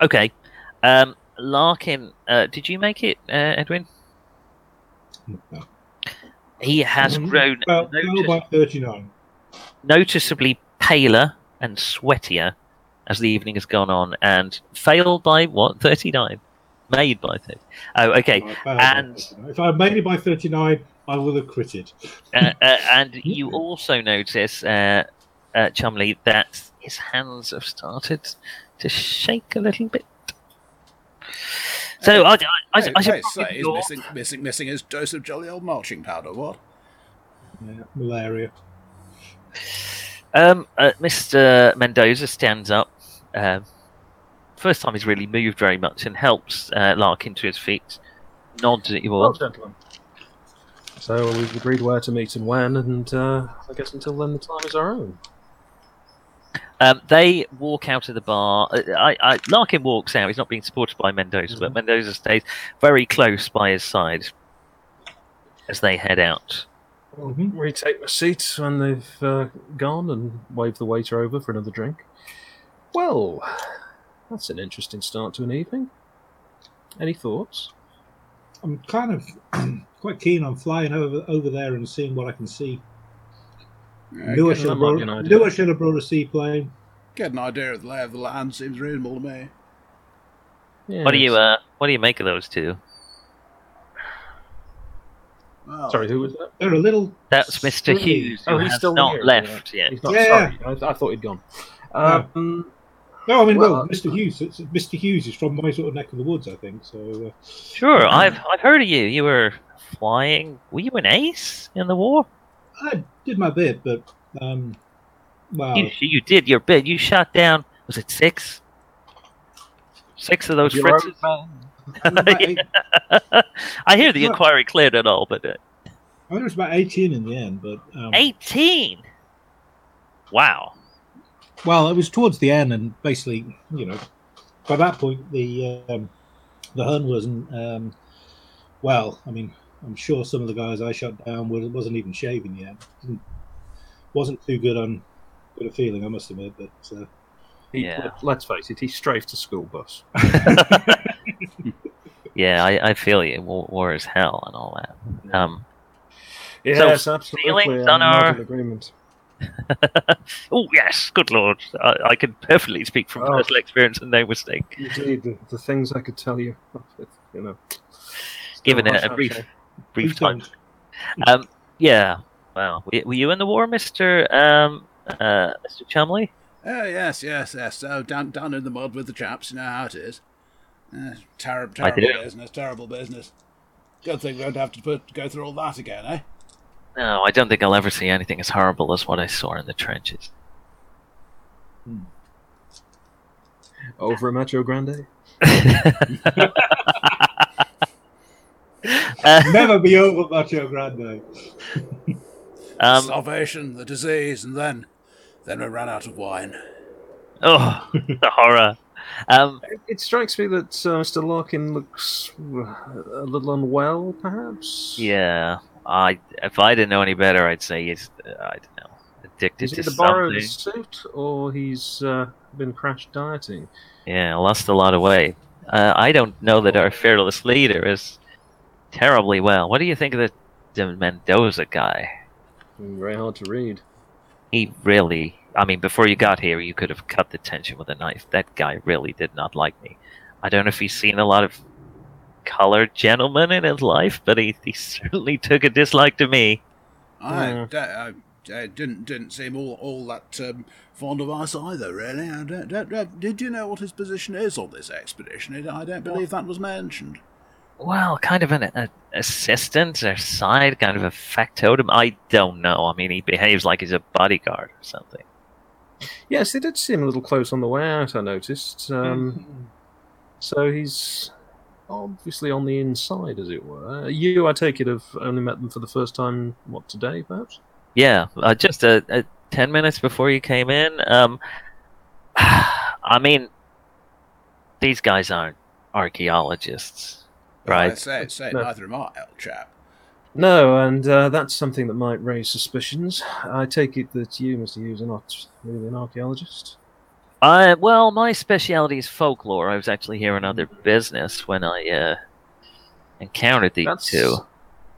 Okay. Um, Larkin, uh, did you make it, uh, Edwin? No. He has mm-hmm. grown well, notice- by thirty-nine. Noticeably paler and sweatier as the evening has gone on, and failed by what? thirty-nine. Made by thirty. Oh, okay. No, and if I made it by thirty-nine, I will have quitted. uh, uh, and you also notice. Uh, Uh, Chumley, that his hands have started to shake a little bit. So hey, I, I, I, hey, I should say he's missing, missing, missing his dose of jolly old marching powder. What? Yeah, malaria. Um, uh, Mister Mendoza stands up. Um, first time he's really moved very much, and helps uh, Larkin to his feet. Nods at you all. Well, gentlemen. So we've agreed where to meet and when, and uh, I guess until then the time is our own. Um, they walk out of the bar. I, I, Larkin walks out. He's not being supported by Mendoza, mm-hmm. but Mendoza stays very close by his side as they head out. I'll mm-hmm. retake my seat when they've uh, gone and wave the waiter over for another drink. Well, that's an interesting start to an evening. Any thoughts? I'm kind of quite keen on flying over over there and seeing what I can see. Yeah, knew, I brought, knew I should have brought a seaplane. Get an idea of the lay of the land seems reasonable to me. Yes. What do you uh, What do you make of those two? Wow. Sorry, who was that? They're a little. That's Mister Hughes. Oh, he's still not here. Left yet. He's not, yeah, sorry. I, I thought he'd gone. Um, no, I mean, well, well Mister Hughes. It's, Mister Hughes is from my sort of neck of the woods, I think. So. Uh, sure, um, I've I've heard of you. You were flying. Were you an ace in the war? I did my bit, but um, well, you, you did your bit. You shot down. Was it six? Six of those fritzes. I hear the well, inquiry cleared at all, but uh, I think it was about eighteen in the end. But um, eighteen, wow. Well, it was towards the end, and basically, you know, by that point, the um, the Hun wasn't. Um, well, I mean, I'm sure some of the guys I shot down wasn't even shaving yet. Didn't, wasn't too good on good a feeling, I must admit. But uh, he, yeah. let's face it, he strafed a school bus. Yeah, I, I feel you. War, war is hell and all that. Um, yes, so absolutely. Feelings on our agreement. Oh yes, good lord! I, I can perfectly speak from oh, personal experience and no mistake. Indeed, the, the things I could tell you, you know. Given it a brief, brief time. Um, yeah. Wow. Were you in the war, Mister Um, uh, Mister Chumley? Oh yes, yes, yes. So down, down in the mud with the chaps. You know how it is. Uh, terrible, terrible business, terrible business. Good thing we don't have to put, go through all that again, eh? No, I don't think I'll ever see anything as horrible as what I saw in the trenches. Hmm. Over a Macho Grande? Never be over Macho Grande. um, Salvation, the disease, and then, then we ran out of wine. Oh, the horror. Um, it strikes me that uh, Mister Larkin looks a little unwell, perhaps. Yeah, I if I didn't know any better, I'd say he's uh, I don't know addicted to something. Is he the borrowed suit, or he's uh, been crash dieting? Yeah, lost a lot of weight. Uh, I don't know that our fearless leader is terribly well. What do you think of the de Mendoza guy? Very hard to read. He really. I mean, before you got here, you could have cut the tension with a knife. That guy really did not like me. I don't know if he's seen a lot of colored gentlemen in his life, but he, he certainly took a dislike to me. I, uh, I, I didn't didn't seem all all that um, fond of us either, really. I don't, don't, don't, did you know what his position is on this expedition? I don't believe that was mentioned. Well, kind of an a, assistant or side, kind of a factotum. I don't know. I mean, he behaves like he's a bodyguard or something. Yes, they did seem a little close on the way out, I noticed. Um, mm-hmm. So he's obviously on the inside, as it were. You, I take it, have only met them for the first time, what, today, perhaps? Yeah, uh, just uh, uh, ten minutes before you came in. Um, I mean, these guys aren't archaeologists, right? I say, say no. Neither am I, old chap. No, and uh, that's something that might raise suspicions. I take it that you, Mister Hughes, are not really an archaeologist? I, well, my speciality is folklore. I was actually here on other business when I uh, encountered these that's, two.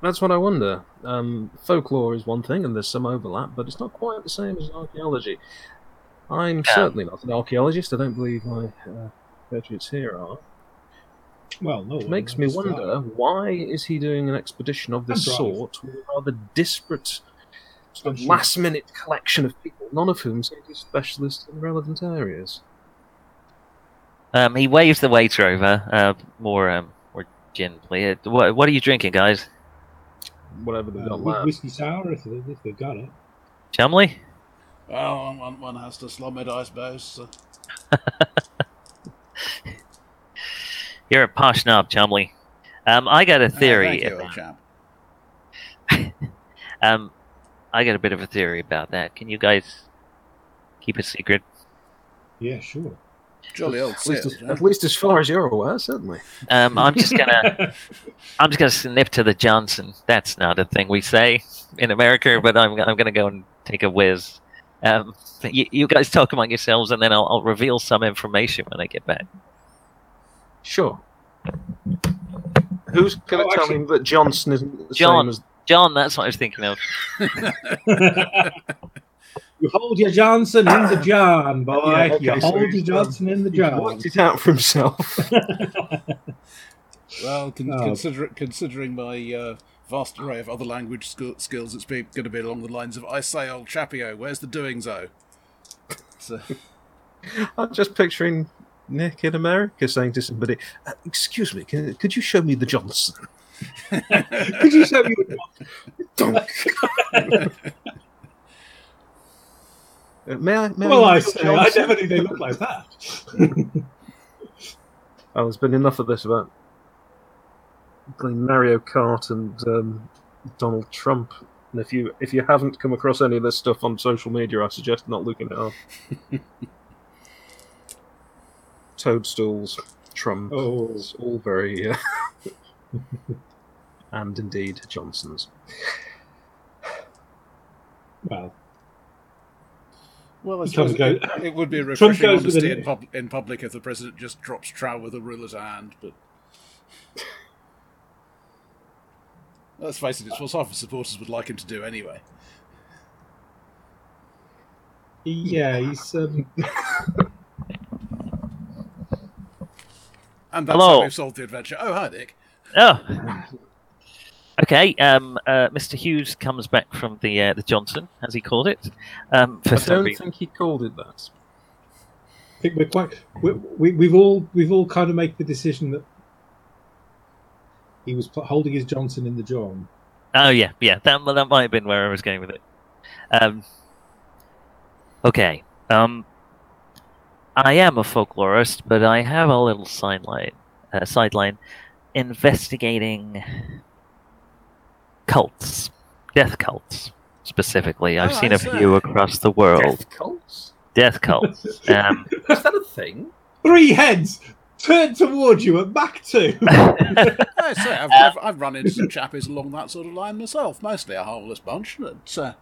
That's what I wonder. Um, folklore is one thing, and there's some overlap, but it's not quite the same as archaeology. I'm um, certainly not an archaeologist. I don't believe my uh, patriots here are. Well, no, it makes me wonder, why is he doing an expedition of this sort with a rather disparate sort of last-minute collection of people, none of whom seem to be specialists in relevant areas? Um, he waves the waiter over. Uh, more, um, more gin, please. What, what are you drinking, guys? Whatever they've got left. Whiskey sour, if they've got it. Chumley? Well, one, one has to slum it, I suppose. So. You're a posh knob, Chumley. Um, I got a theory. Oh, thank you, old chap. um, I got a bit of a theory about that. Can you guys keep it secret? Yeah, sure. Jolly old. At least, as, at least as far as you're aware, certainly. Um, I'm just gonna, I'm just gonna snip to the Johnson. That's not a thing we say in America, but I'm, I'm gonna go and take a whiz. Um, you, you guys talk among yourselves, and then I'll, I'll reveal some information when I get back. Sure. Who's going to oh, tell actually, him that Johnson isn't the John, same as... John, that's what I was thinking of. You hold your Johnson in the John, boy. Yeah, okay, you so hold your Johnson done. In the John. He worked it out for himself. Well, con- oh. consider- considering my uh, vast array of other language sk- skills. It's going to be along the lines of, I say, old chappio, where's the doings-o? So. I'm just picturing Nick in America saying to somebody, uh, excuse me, can, could you show me the Johnson? Could you show me the Johnson? uh, may I, may well, I, I say, I never knew they looked like that. Oh, there's been enough of this about Mario Kart and um, Donald Trump. And if you if you haven't come across any of this stuff on social media, I suggest not looking it up. Toadstools, Trump, oh. It's all very... Uh, and indeed, Johnson's. Well, well I suppose it, it would be a refreshing honesty in, pub- in public if the president just drops trowel with a ruler's hand, but... Let's face it, it's what half the supporters would like him to do anyway. Yeah, he's... Um... and that's Hello. How we've solved the adventure. Oh, hi, Nick. Oh. Okay, um, uh, Mister Hughes comes back from the uh, the Johnson, as he called it. Um, for I don't reason. think he called it that. I think we're quite... We're, we, we've all we've all kind of made the decision that he was holding his Johnson in the John. Oh, yeah, yeah. That, that might have been where I was going with it. Um, okay. Um, I am a folklorist, but I have a little sideline uh, sideline investigating cults. Death cults, specifically. I've oh, seen I a see. few across the world. Death cults? Death cults. um, Is that a thing? Three heads! Turn towards you and back to. I say, I've, I've, I've run into some chappies along that sort of line myself. Mostly a harmless bunch, but uh,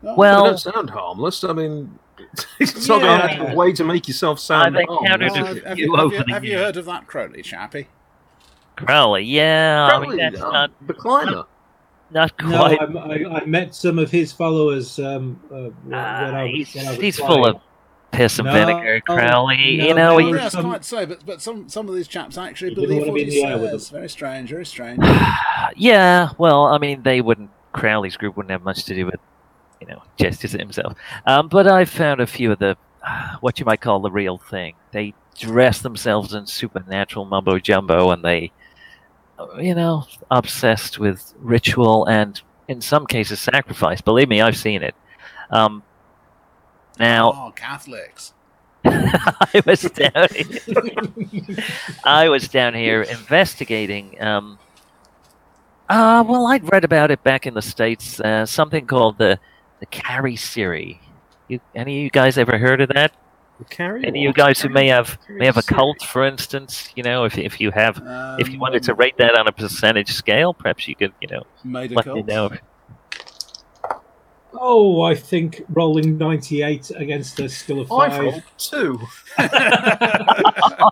no, well, they don't sound harmless. I mean, it's yeah. not an actual way to make yourself sound harmless. Well, have you, have you, have you heard of that Crowley chappie? Crowley, yeah, Crowley, I mean, that's um, not Becliner. Not quite. No, I, I met some of his followers. Um, uh, when uh, I was, he's when I was he's full of. Piss and no, vinegar, Crowley. No, you know, no, yes, some... quite so. But but some, some of these chaps actually you believe what be he says. Very strange, very strange. Yeah, well, I mean, they wouldn't. Crowley's group wouldn't have much to do with, you know, Justice himself. Um, but I found a few of the, uh, what you might call the real thing. They dress themselves in supernatural mumbo jumbo, and they, you know, obsessed with ritual and, in some cases, sacrifice. Believe me, I've seen it. Um. Now, oh, Catholics. I was down here. I was down here investigating. Um, uh, well, I'd read about it back in the States, uh, something called the the Kharisiri. You, any of you guys ever heard of that? Carry any of you guys who may have may have a cult, for instance, you know, if if you have um, if you wanted to rate that on a percentage scale, perhaps you could, you know, made a let cult. me know. Oh, I think rolling ninety-eight against a skill of five. I've rolled two. I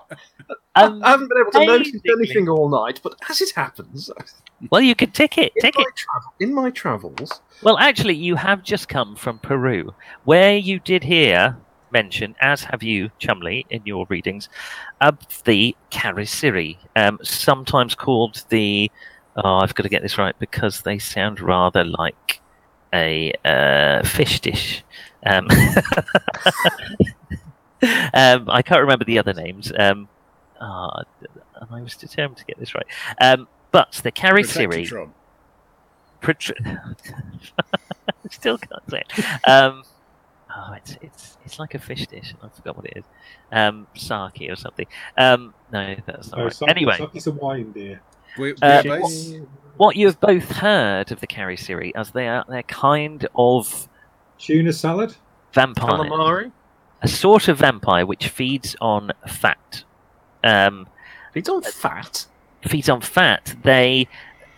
haven't been able to notice anything all night, but as it happens... Well, you could tick it, tick it. Travel, in my travels... Well, actually, you have just come from Peru, where you did hear mention, as have you, Chumley, in your readings, of the Kharisiri, um, sometimes called the... Oh, I've got to get this right, because they sound rather like... a uh, fish dish. Um, um, I can't remember the other names. Um, oh, I was determined to get this right. Um, but the Kharisiri... Protr- I still can't say it. Um, oh, it's, it's, it's like a fish dish. I forgot what it is. Um, sake or something. Um, no, that's not oh, right. Sake, anyway. Sake's a wine, dear. We, we uh, base... what, what you have both heard of the Kharisiri as they are they're kind of tuna salad, vampire, calamari, a sort of vampire which feeds on fat. Um, feeds on fat. Feeds on fat. They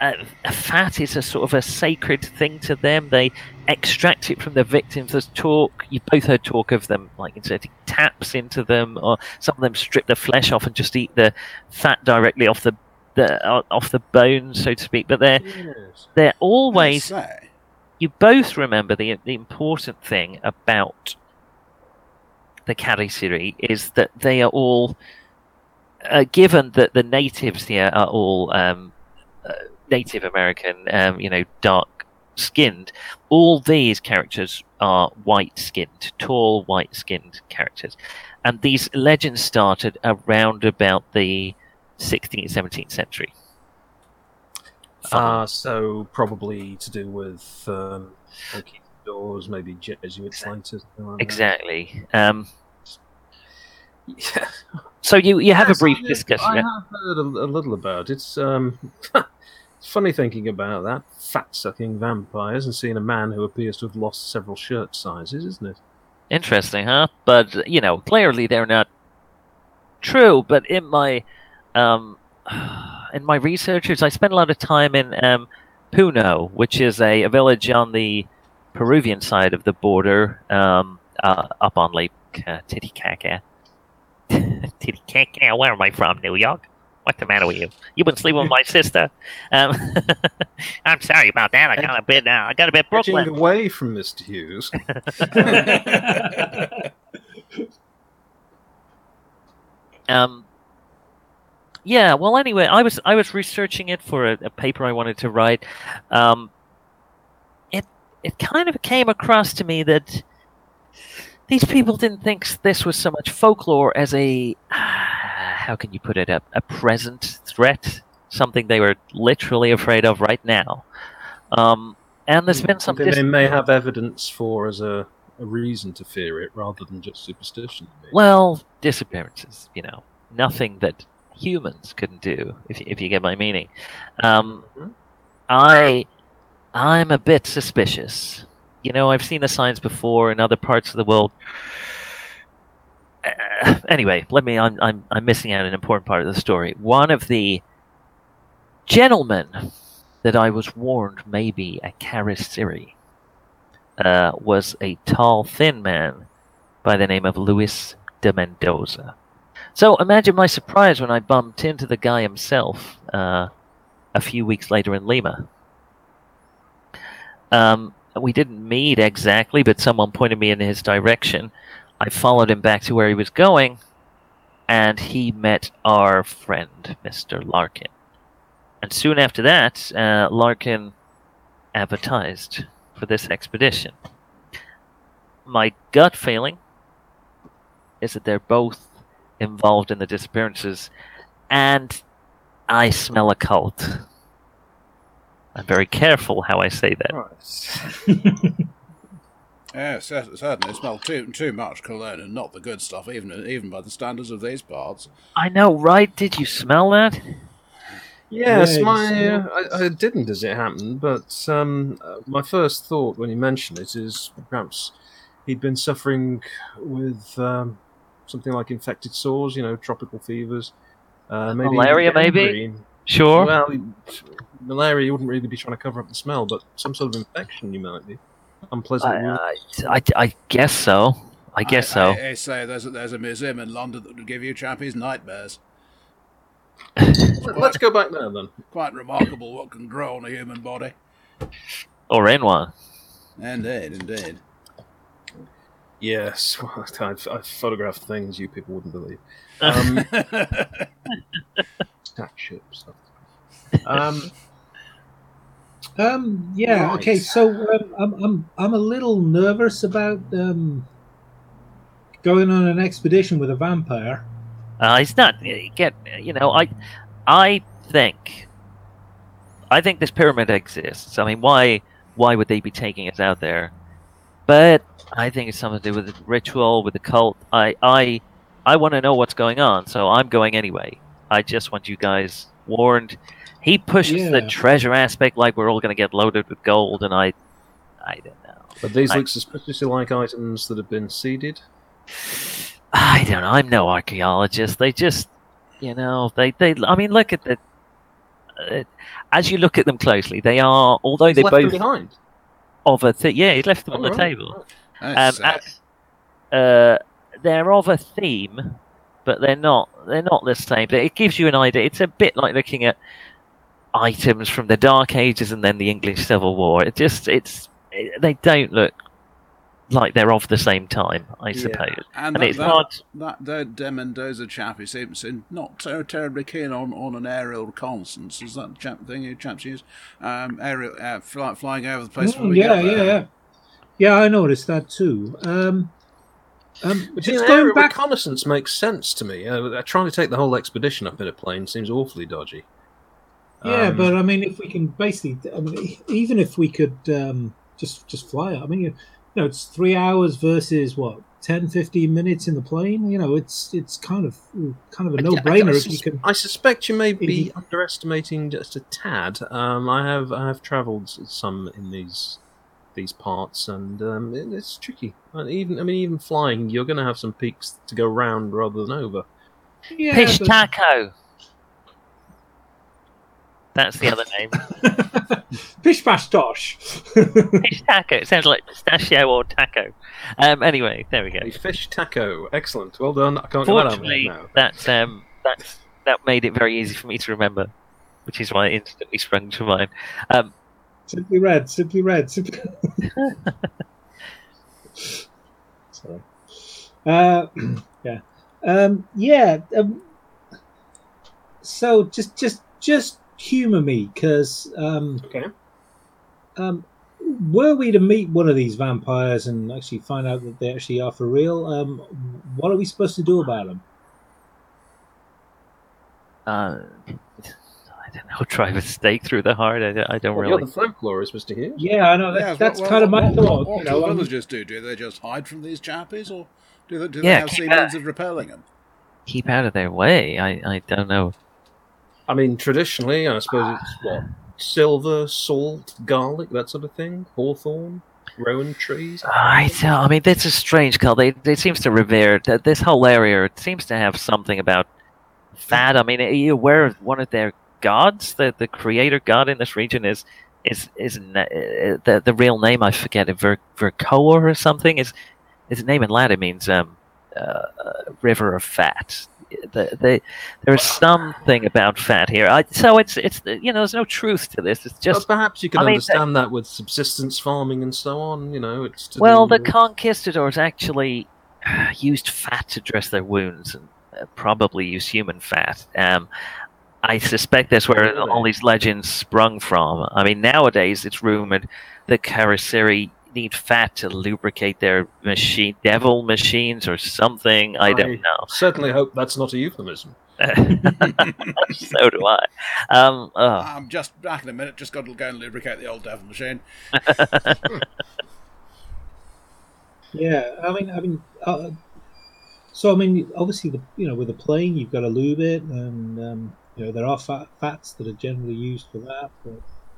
uh, fat is a sort of a sacred thing to them. They extract it from their victims. There's talk. You both heard talk of them like inserting taps into them, or some of them strip the flesh off and just eat the fat directly off the. The, off the bone, so to speak, but they're yes. they're always. You both remember the the important thing about the Kharisiri is that they are all, uh, given that the natives here are all um, uh, Native American, um, you know, dark skinned. All these characters are white skinned, tall white skinned characters. And these legends started around about the sixteenth, seventeenth century. Ah, uh, so probably to do with um, doors, maybe Jesuit scientists. Exactly. Um, yeah. So you, you have yes, a brief I discussion. I yeah? have heard a, a little about it. It's, um, it's funny thinking about that. Fat-sucking vampires and seeing a man who appears to have lost several shirt sizes, isn't it? Interesting, huh? But, you know, clearly they're not true. But in my... Um, in my researches, I spent a lot of time in um, Puno, which is a, a village on the Peruvian side of the border, um, uh, up on Lake uh, Titicaca. Titicaca, where am I from? New York? What's the matter with you? You've been sleeping with my sister. Um, I'm sorry about that. I got a bit. Uh, I got a bit. Brooklyn away from Mister Hughes. um. Yeah, well, anyway, I was I was researching it for a, a paper I wanted to write. Um, it it kind of came across to me that these people didn't think this was so much folklore as a ah, how can you put it a, a present threat, something they were literally afraid of right now. Um, and there's been something dis- they may have evidence for as a, a reason to fear it rather than just superstition. Maybe. Well, disappearances, you know, nothing that humans couldn't do, if if you get my meaning. Um, I, I'm a bit suspicious. You know, I've seen the signs before in other parts of the world. Uh, anyway, let me. I'm I'm I'm missing out an important part of the story. One of the gentlemen that I was warned maybe a Kharisiri uh, was a tall, thin man by the name of Luis de Mendoza. So imagine my surprise when I bumped into the guy himself uh, a few weeks later in Lima. Um, we didn't meet exactly, but someone pointed me in his direction. I followed him back to where he was going, and he met our friend, Mister Larkin. And soon after that, uh, Larkin advertised for this expedition. My gut feeling is that they're both involved in the disappearances, and I smell a cult. I'm very careful how I say that. Right. Yeah, certainly smell too too much cologne and not the good stuff, even even by the standards of these parts. I know, right? Did you smell that? Yes, yes. my uh, I, I didn't, as it happened. But um, my first thought when you mentioned it is perhaps he'd been suffering with. Um, Something like infected sores, you know, tropical fevers. Uh, maybe malaria, maybe? Green. Sure. Well, malaria, you wouldn't really be trying to cover up the smell, but some sort of infection you might be. Unpleasant. I, I, I, I guess so. I guess I, so. I, I say there's a, there's a museum in London that would give you chappies nightmares. quite, Let's go back there, then. Quite remarkable what can grow on a human body. Or in one. Indeed, indeed. Yes, well, I've, I've photographed things you people wouldn't believe. Um, statue stuff. Um, um, yeah. Right. Okay. So um, I'm I'm I'm a little nervous about um, going on an expedition with a vampire. Uh, it's not get you know. I I think I think this pyramid exists. I mean, why why would they be taking us out there? But I think it's something to do with the ritual, with the cult. I, I, I want to know what's going on, so I'm going anyway. I just want you guys warned. He pushes yeah. the treasure aspect like we're all going to get loaded with gold, and I, I don't know. But these I, look suspiciously like items that have been seeded. I don't know. I'm no archaeologist. They just, you know, they, they. I mean, look at the. Uh, as you look at them closely, they are although He's they left both them behind. Of a th- yeah, he left them oh, on the right, table. Right. Um, at, uh, they're of a theme, but they're not. They're not the same. But it gives you an idea. It's a bit like looking at items from the Dark Ages and then the English Civil War. It just it's it, they don't look like they're of the same time, I suppose. Yeah. And, and that, it's that, hard. That, that De Mendoza chap who seems not so terribly keen on, on an aerial constants. Is that chap thing you chaps use? Um, aerial uh, fly, flying over the place. Mm, yeah, yeah, yeah. Yeah, I noticed that too. Um, um, just going back, reconnaissance makes sense to me. Uh, trying to take the whole expedition up in a plane seems awfully dodgy. Yeah, um, but I mean, if we can basically, I mean, even if we could um, just just fly it, I mean. You, You know, it's three hours versus what ten, fifteen minutes in the plane. You know, it's it's kind of kind of a no-brainer. I, I, I, if you can, I suspect you may be you, underestimating just a tad. Um, I have I have travelled some in these these parts, and um, it, it's tricky. And even I mean, even flying, you're going to have some peaks to go round rather than over. Yeah, Pish but... taco. That's the other name. Pish Pastosh. Pish Taco. It sounds like pistachio or taco. Um, anyway, there we go. Fish Taco. Excellent. Well done. I can't Fortunately, get that out of that's, um, that's, that made it very easy for me to remember, which is why it instantly sprung to mind. Um, simply red. Simply red. Simply... Sorry. Uh, yeah. Um, yeah. Um, so just, just, just. Humour me, because um, okay. um, were we to meet one of these vampires and actually find out that they actually are for real, um, what are we supposed to do about them? Uh, I don't know. Drive a stake through the heart. I don't, I don't well, really. You're the folklorist, Mister Hughes. Yeah, I know. That's, yeah, that's well, kind well, of my thought. What do villagers do? Do they just hide from these chappies, or do they, do they yeah, have some means of repelling them? Keep out of their way. I, I don't know. I mean, traditionally, I suppose it's what? Silver, salt, garlic, that sort of thing? Hawthorn, rowan trees? I tell, I mean, that's a strange cult. They, they seems to revere, this whole area, it seems to have something about that. I mean, are you aware of one of their gods? The, the creator god in this region is, is, is the, the real name, I forget, Vir, Virkoa or something? Is His name in Latin means um, uh, river of fat. The, the, there is something about fat here, I, so it's it's you know there's no truth to this. It's just well, perhaps you can I understand mean, that with subsistence farming and so on. You know, it's to well the, the conquistadors actually used fat to dress their wounds and uh, probably used human fat. Um, I suspect that's where really? all these legends sprung from. I mean, nowadays it's rumored that Kharisiri need fat to lubricate their machine, devil machines or something. I, I don't know. Certainly hope that's not a euphemism. So do I. Um, oh. I'm just back in a minute. Just got to go and lubricate the old devil machine. yeah, I mean, I mean, uh, so I mean, obviously, the you know, with a plane, you've got to lube it, and um, you know, there are fat, fats that are generally used for that, but.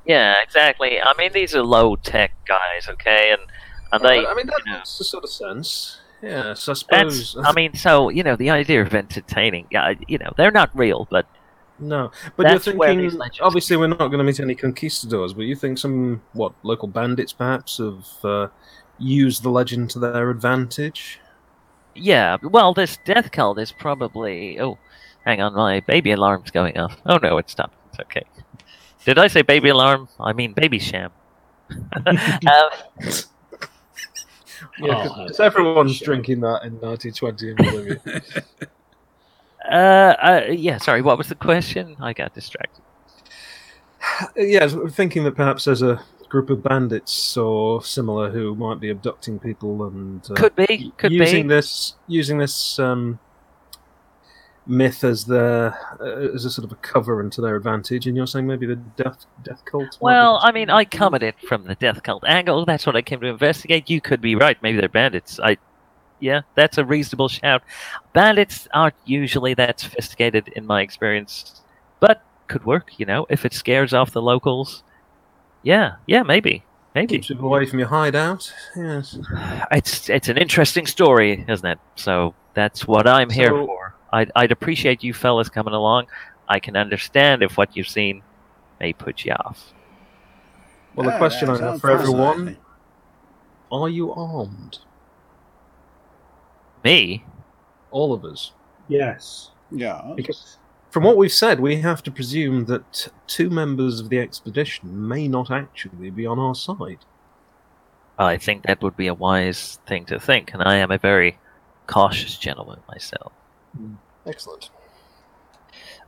Yeah, exactly. I mean, these are low-tech guys, okay? And, and they, I mean, that you know, makes a sort of sense. Yes, I suppose. I mean, so, you know, the idea of entertaining, you know, they're not real, but... No, but you're thinking, obviously we're not going to meet any conquistadors, but you think some, what, local bandits perhaps have uh, used the legend to their advantage? Yeah, well, this death cult is probably... Oh, hang on, my baby alarm's going off. Oh, no, it's stopped. It's okay. Did I say baby alarm? I mean baby sham. um, yeah, because oh, everyone's sham. drinking that in nineteen twenty in Bolivia. uh, uh, yeah, sorry, what was the question? I got distracted. Yeah, so we're thinking that perhaps there's a group of bandits or similar who might be abducting people and... Uh, could be, could using be. This, using this... Um, myth as the uh, as a sort of a cover into their advantage, and you're saying maybe the death death cult. Well, I mean, I come at it from the death cult angle. That's what I came to investigate. You could be right. Maybe they're bandits. I, yeah, that's a reasonable shout. Bandits aren't usually that sophisticated in my experience, but could work. You know, if it scares off the locals. Yeah, yeah, maybe, maybe keeps people away from your hideout. Yes, it's it's an interesting story, isn't it? So that's what I'm so, here for. I'd, I'd appreciate you fellas coming along. I can understand if what you've seen may put you off. Well, the question I have for everyone, are you armed? Me? All of us. Yes. Yeah. Because from what we've said, we have to presume that two members of the expedition may not actually be on our side. I think that would be a wise thing to think, and I am a very cautious gentleman myself. Excellent.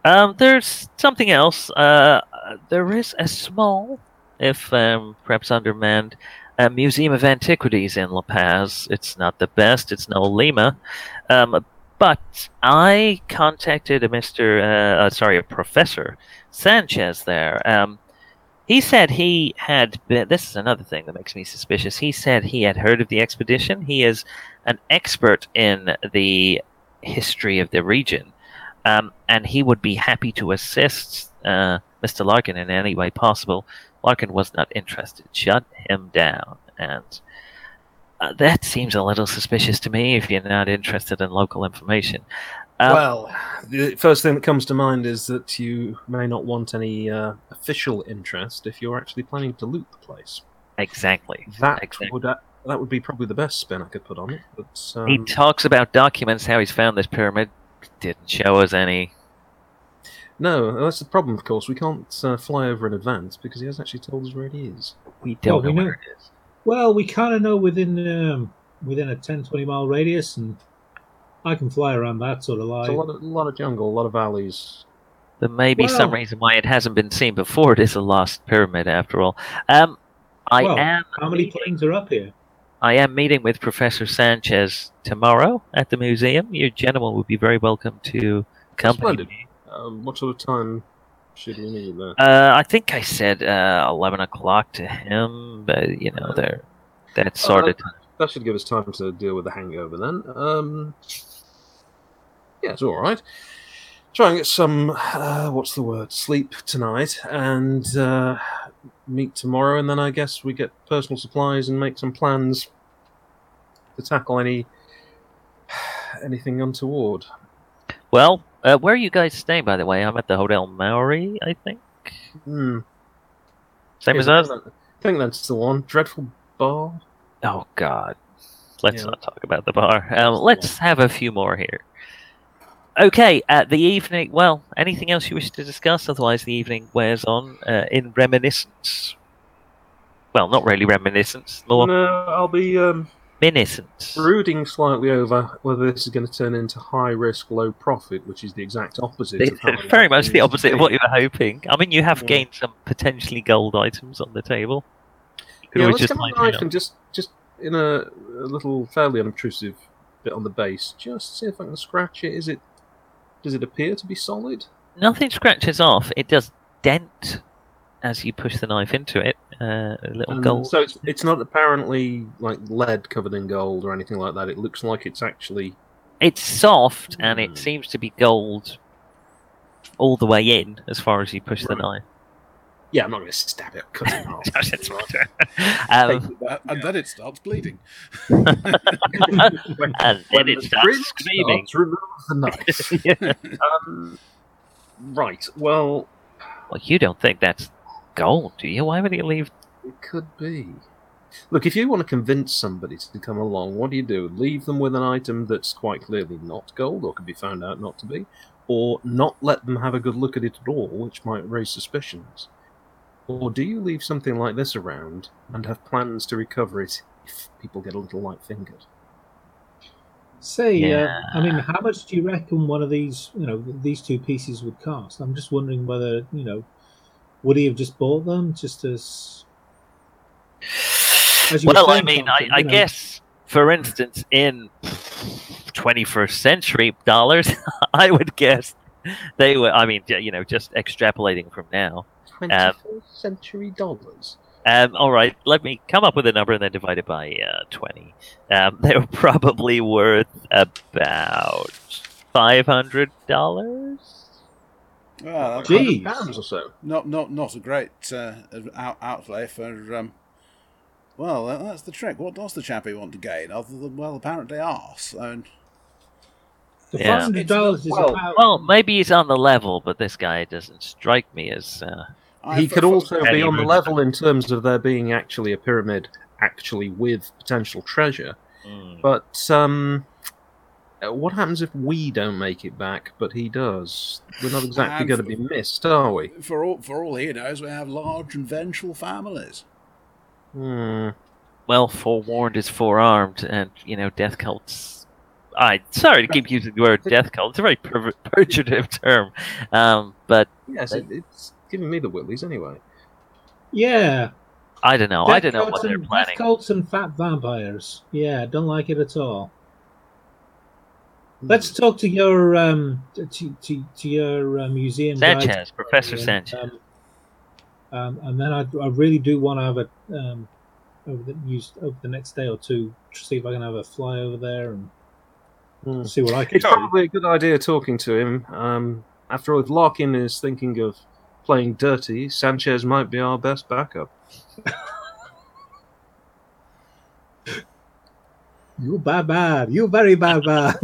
Um, there's something else. Uh, there is a small, if um, perhaps undermanned, a Museum of Antiquities in La Paz. It's not the best. It's no Lima. Um, but I contacted a Mister Uh, uh, sorry, a Professor Sanchez there. Um, he said he had been... This is another thing that makes me suspicious. He said he had heard of the expedition. He is an expert in the history of the region. Um, and he would be happy to assist uh, Mister Larkin in any way possible. Larkin was not interested. Shut him down. And uh, that seems a little suspicious to me if you're not interested in local information. Um, well, the first thing that comes to mind is that you may not want any uh, official interest if you're actually planning to loot the place. Exactly. That exactly. would... Uh, that would be probably the best spin I could put on it. But, um... he talks about documents, how he's found this pyramid. Didn't show us any. No, that's the problem, of course. We can't uh, fly over in advance because he hasn't actually told us where it is. We don't well, know we where it is. Well, we kind of know within um, within a ten, twenty mile radius, and I can fly around that sort of line. It's a lot of, a lot of jungle, a lot of valleys. There may be well, some reason why it hasn't been seen before. It is a lost pyramid, after all. Um, I well, am. How many meeting, planes are up here? I am meeting with Professor Sanchez tomorrow at the museum. Your gentleman would be very welcome to come. Splendid. Um, what sort of time should we meet there? Uh, I think I said uh, eleven o'clock to him, but you know, there, that sort uh, of time. That should give us time to deal with the hangover then. Um, yeah, it's all right. Try and get some, uh, what's the word, sleep tonight, and uh, meet tomorrow, and then I guess we get personal supplies and make some plans to tackle any anything untoward. Well, uh, where are you guys staying, by the way? I'm at the Hotel Maori, I think. Hmm. Same yeah, as I us? That, I think that's the one. Dreadful bar? Oh, God. Let's yeah. not talk about the bar. Um, let's have a few more here. Okay, uh, the evening... Well, anything else you wish to discuss? Otherwise, the evening wears on uh, in reminiscence. Well, not really reminiscence. More no, I'll be... Um, reminiscence. Brooding slightly over whether this is going to turn into high-risk, low-profit, which is the exact opposite. It's of very much the opposite of what you were hoping. I mean, you have yeah. gained some potentially gold items on the table. Could yeah, let's just come on and just, just in a, a little fairly unobtrusive bit on the base. Just see if I can scratch it. Is it... Does it appear to be solid? Nothing scratches off. It does dent as you push the knife into it. Uh, a little um, gold. So it's it's not apparently like lead covered in gold or anything like that. It looks like it's actually... It's soft, mm. and it seems to be gold all the way in as far as you push right. the knife. Yeah, I'm not going to stab it. Cut it off. That's right. um, that, and yeah. then it starts bleeding. when, and then it the starts screaming. Starts, remove the knife. yeah. um, right, well... Well, you don't think that's gold, do you? Why would you leave... It could be. Look, if you want to convince somebody to come along, what do you do? Leave them with an item that's quite clearly not gold, or can be found out not to be, or not let them have a good look at it at all, which might raise suspicions. Or do you leave something like this around and have plans to recover it if people get a little light-fingered? Say, yeah. uh, I mean, how much do you reckon one of these, you know, these two pieces would cost? I'm just wondering whether, you know, would he have just bought them just as... as you well, I mean, I, I you know. guess, for instance, in twenty-first century dollars, I would guess they were, I mean, you know, just extrapolating from now. twenty-first century dollars. Um, um, all right, let me come up with a number and then divide it by uh, twenty. Um, they were probably worth about five hundred dollars. Well, Jeez. one hundred pounds or so. Not, not, not a great uh, out, outlay for... Um, well, that's the trick. What does the chappy want to gain other than, well, apparently arse? I mean, the yeah. five hundred dollars is well, about... Well, maybe he's on the level, but this guy doesn't strike me as... Uh, he could also be on the level in terms of there being actually a pyramid, actually with potential treasure. Mm. But um, what happens if we don't make it back, but he does? We're not exactly going to be missed, are we? For all, for all he knows, we have large and vengeful families. Hmm. well forewarned is forearmed, and, you know, death cults... I sorry to keep using the word death cult. It's a very per- pejorative term. Um, but yes, it, it's giving me the willies anyway. Yeah. I don't know. Death I don't know what they're and, planning. Death cults and fat vampires. Yeah, don't like it at all. Let's talk to your um, to, to, to your uh, museum Sanchez, guide, Professor Sanchez. Um, um, and then I, I really do want to have a um, over the use over the next day or two to see if I can have a fly over there and mm. see what I can. It's do. Probably a good idea talking to him. Um, after all, if Larkin is thinking of playing dirty, Sanchez might be our best backup. You bad bad. You very bad bad.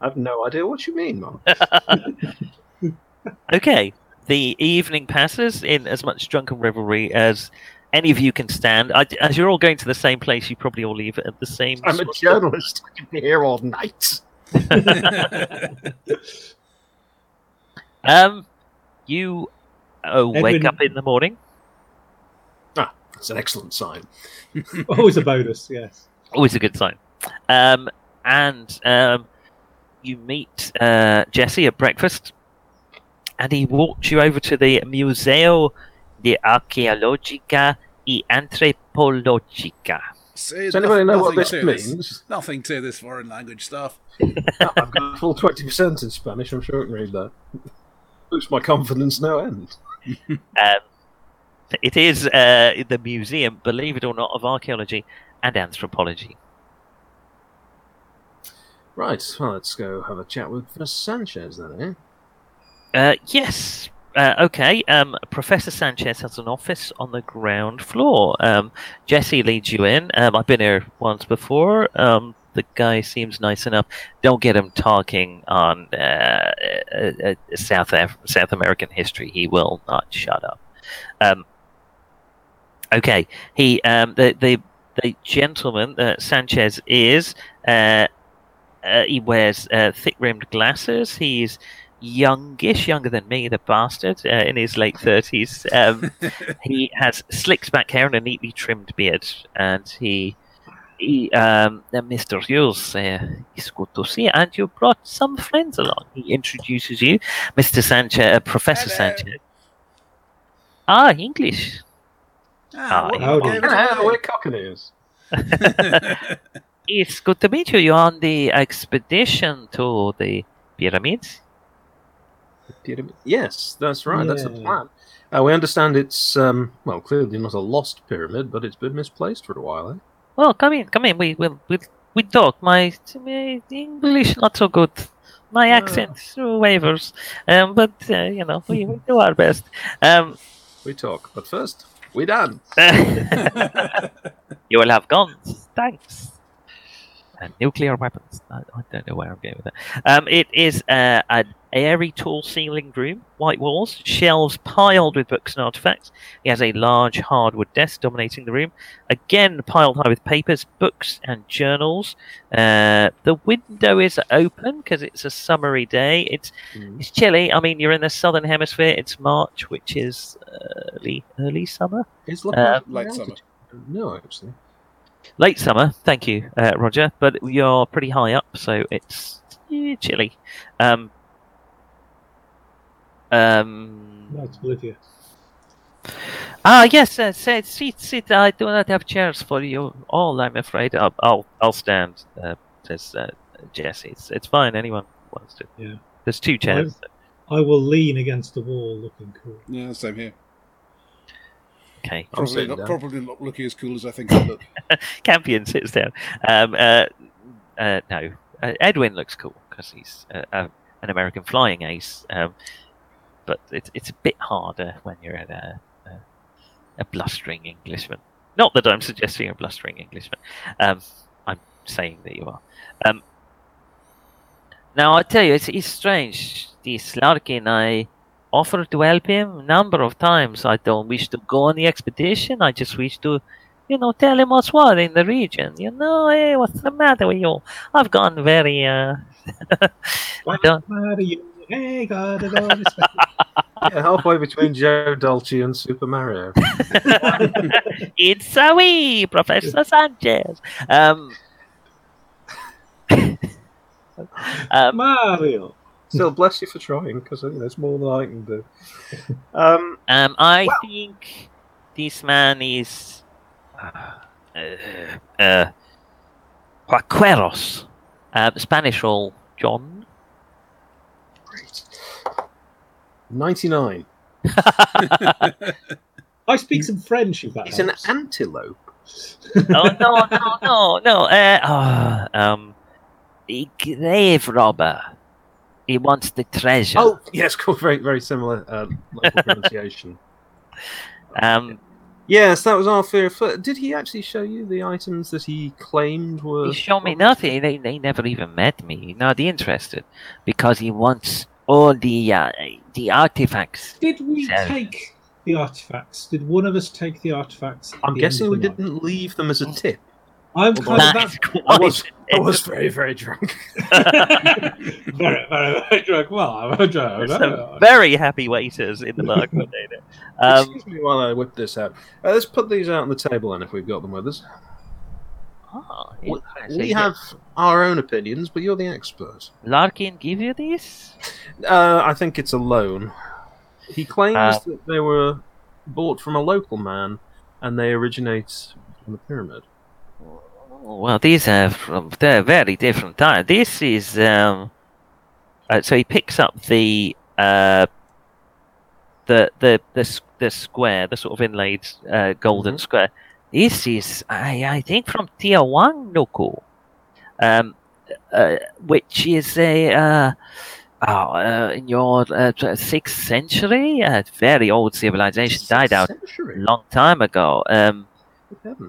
I have no idea what you mean, Mom. Okay. The evening passes in as much drunken revelry as any of you can stand. I, as you're all going to the same place, you probably all leave at the same... I'm a journalist. I can be here all night. um, You oh, Edwin... wake up in the morning. Ah, that's an excellent sign. Always a bonus, yes. Always a good sign. Um, and um, you meet uh, Jesse at breakfast, and he walks you over to the Museo de Arqueológica y Antropológica. See, does anybody know what this means? This, nothing to this foreign language stuff. No, I've got a full twenty percent in Spanish. I'm sure I can read that. Looks my confidence no end. um, it is uh, the Museum, believe it or not, of Archaeology and Anthropology. Right, well, let's go have a chat with Professor Sanchez then, eh? Uh, yes, uh, okay. Um, Professor Sanchez has an office on the ground floor. Um, Jesse leads you in. Um, I've been here once before. Um, the guy seems nice enough. Don't get him talking on uh, uh, uh, South Af- South American history. He will not shut up. Um, okay, he um, the, the, the gentleman uh, Sanchez is... Uh, Uh, he wears uh, thick-rimmed glasses. He's youngish, younger than me, the bastard, uh, in his late thirties. Um, he has slicked back hair and a neatly trimmed beard. And he, he um, uh, Mister Hughes, uh, it's good to see you. And you brought some friends along. He introduces you, Mister Sanchez, uh, Professor Hello. Sanchez. Ah, English. Ah, ah what, what, what, we're Cockneys. It's good to meet you. You're on the expedition to the pyramids? The pyramid? Yes, that's right. Yeah. That's the plan. Uh, we understand it's, um, well, clearly not a lost pyramid, but it's been misplaced for a while, eh? Well, come in, come in. We we'll, we'll, we talk. My, my English not so good. My accent uh. wavers. Um, but, uh, you know, we, we do our best. Um, we talk. But first, we dance. You will have guns. Thanks. And nuclear weapons. I, I don't know where I'm going with that. Um, it is uh, an airy, tall-ceilinged room, white walls, shelves piled with books and artifacts. He has a large hardwood desk dominating the room, again piled high with papers, books, and journals. Uh, the window is open because it's a summery day. It's mm. it's chilly. I mean, you're in the southern hemisphere. It's March, which is early early summer. It's like um, late summer. No, actually. Late summer, thank you, uh, Roger. But you're pretty high up, so it's eh, chilly. Um, um, no, it's Bolivia. Ah, yes. Uh, sit, sit. I do not have chairs for you all. I'm afraid. I'll, I'll, I'll stand. Uh, says uh, Jesse. It's, it's fine. Anyone wants to. Yeah. There's two chairs. I, I will lean against the wall, looking cool. Yeah, same here. Okay. Probably not, probably not looking as cool as I think I look. Campion sits down. Um, uh, uh, no, uh, Edwin looks cool because he's uh, uh, an American flying ace. Um, but it's it's a bit harder when you're a, a a blustering Englishman. Not that I'm suggesting a blustering Englishman. Um, I'm saying that you are. Um, now I tell you, it's, it's strange. This Larkin, I. offered to help him a number of times. I don't wish to go on the expedition. I just wish to, you know, tell him what's what in the region. You know, hey, what's the matter with you? I've gone very... Uh... what's the matter with you? Hey, God, I don't understand. Yeah, halfway between Joe Dolce and Super Mario. It's a wee, Professor Sanchez. Um, um, Mario. Still, bless you for trying, because you know, there's more than I can do. Um, um, I wow. think this man is uh, uh, Huacueros, uh, Spanish all John. Great. ninety-nine. I speak some French. If that it's helps. An antelope. Oh no no no no! Uh, oh, um, the grave robber. He wants the treasure. Oh yes, cool. Very very similar uh, local pronunciation. Um, yes, that was our fear. Did he actually show you the items that he claimed were? He showed me nothing. They they never even met me. Not interested, because he wants. All the uh, the artifacts. Did we so. take the artifacts? Did one of us take the artifacts? I'm the guessing we night? didn't leave them as a tip. I'm well, kind that of that. I was, I was very, very drunk. very, very, very drunk. Well, I'm drunk. Some very happy waiters in the market. um, Excuse me while I whip this out. Uh, let's put these out on the table, then, if we've got them with us. Oh, we, we have our own opinions, but you're the expert. Larkin give you this? Uh, I think it's a loan. He claims uh, that they were bought from a local man, and they originate from the pyramid. Well, these are from they're very different time. This is um, uh, so he picks up the uh, the, the the the square, the sort of inlaid uh, golden mm-hmm. square. This is, I, I think, from Tiahuan Loco, um, uh, which is a uh, oh, uh, in your uh, sixth century, a uh, very old civilization died out a long time ago. Um,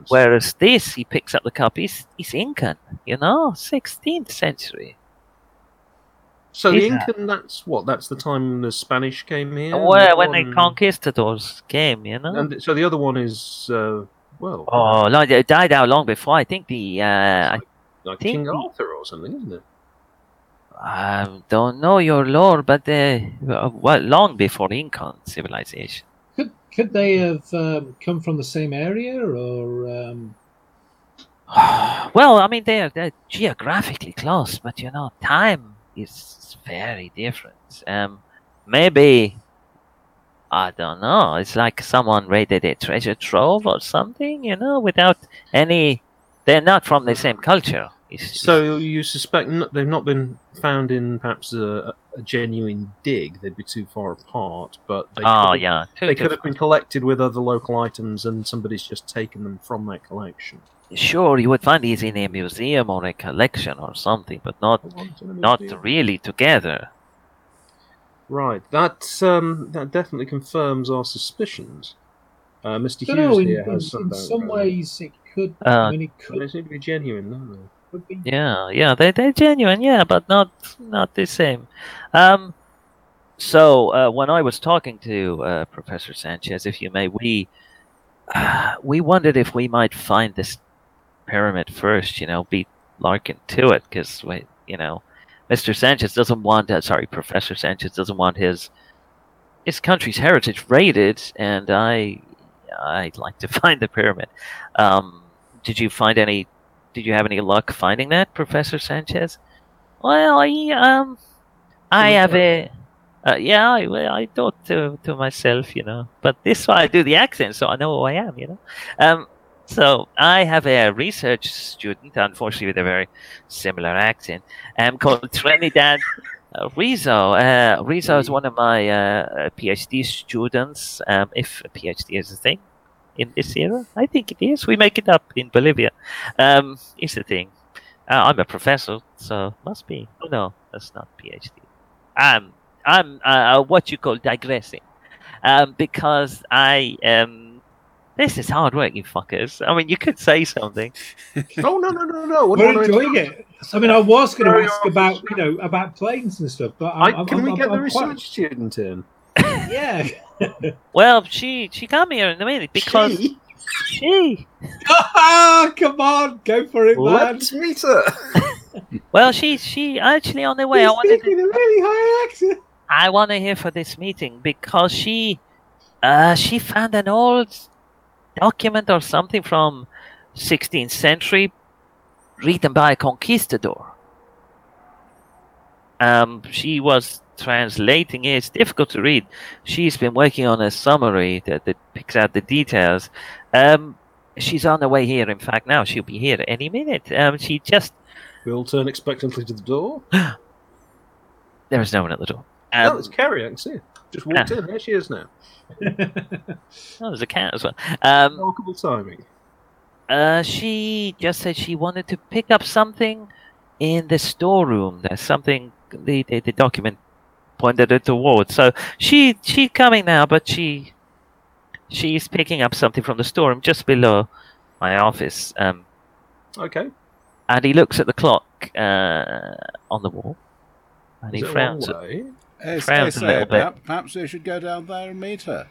whereas this, he picks up the cup, is is Incan, you know, sixteenth century. So is the Incan, that? that's what? That's the time the Spanish came here. Well, when one... the conquistadors came, you know. And so the other one is. Uh... Well, oh, no, it died out long before. I think the... Uh, like, like I think King Arthur or something, isn't it? I don't know your lore, but uh, well, long before Incan civilization. Could could they have um, come from the same area, or... Um... well, I mean, they're, they're geographically close, but, you know, time is very different. Um, maybe... I don't know. It's like someone raided a treasure trove or something, you know, without any... They're not from the same culture. It's, so you suspect not, they've not been found in perhaps a, a genuine dig. They'd be too far apart, but they, oh, could, yeah, they could have been collected with other local items and somebody's just taken them from that collection. Sure, you would find these in a museum or a collection or something, but not not really together. Right, that um, that definitely confirms our suspicions. Uh, Mister Hughes know, in, here has in, in some ways it could. Uh, I mean, it could. They seem to be genuine, don't they? Could be. Yeah, yeah, they they're genuine, yeah, but not not the same. Um, so uh, when I was talking to uh, Professor Sanchez, if you may, we uh, we wondered if we might find this pyramid first, you know, beat Larkin to it, because we, you know. Mister Sanchez doesn't want, uh, sorry, Professor Sanchez doesn't want his his country's heritage raided, and I I'd like to find the pyramid. Um, did you find any? Did you have any luck finding that, Professor Sanchez? Well, I um, I have a uh, yeah, I, I thought to to myself, you know, but this why I do the accent, so I know who I am, you know. Um, So I have a research student, unfortunately with a very similar accent, um, called Trinidad Rizzo. Uh, Rizzo is one of my uh, PhD students, um, if a PhD is a thing in this era. I think it is. We make it up in Bolivia. Um, it's a thing. Uh, I'm a professor, so must be. Oh, no, that's not PhD. Um, I'm uh, what you call digressing, um, because I am... Um, This is hard work, you fuckers. I mean, you could say something. oh, no, no, no, no. What We're enjoying it. it. I mean, I was going to ask about, you know, about planes and stuff, but... I'm, I, I'm, can I'm, we I'm, get I'm, the I'm research quite... student in? Yeah. Well, she she come here in a minute because... She? she... oh, come on, go for it, man. Let's meet her. Well, she, she actually on the way... You're I wanted speaking to... a really high accent. I want to hear for this meeting because she uh, she found an old document or something from sixteenth century written by a conquistador. Um, she was translating it. It's difficult to read. She's been working on a summary that, that picks out the details. Um, she's on the way here, in fact, now. She'll be here any minute. Um, she just... We'll turn expectantly to the door. There is no one at the door. Um, oh, it's Carrie, I can see. Just walked uh, in. There she is now. Oh, there's a cat as well. Um, Remarkable timing. Uh, she just said she wanted to pick up something in the storeroom. There's something, the, the, the document pointed her towards. So she she's coming now, but she she's picking up something from the storeroom just below my office. Um, okay. And he looks at the clock uh, on the wall, and Is he frowns, at, it's, frowns it's a little bit. Perhaps they should go down there and meet her.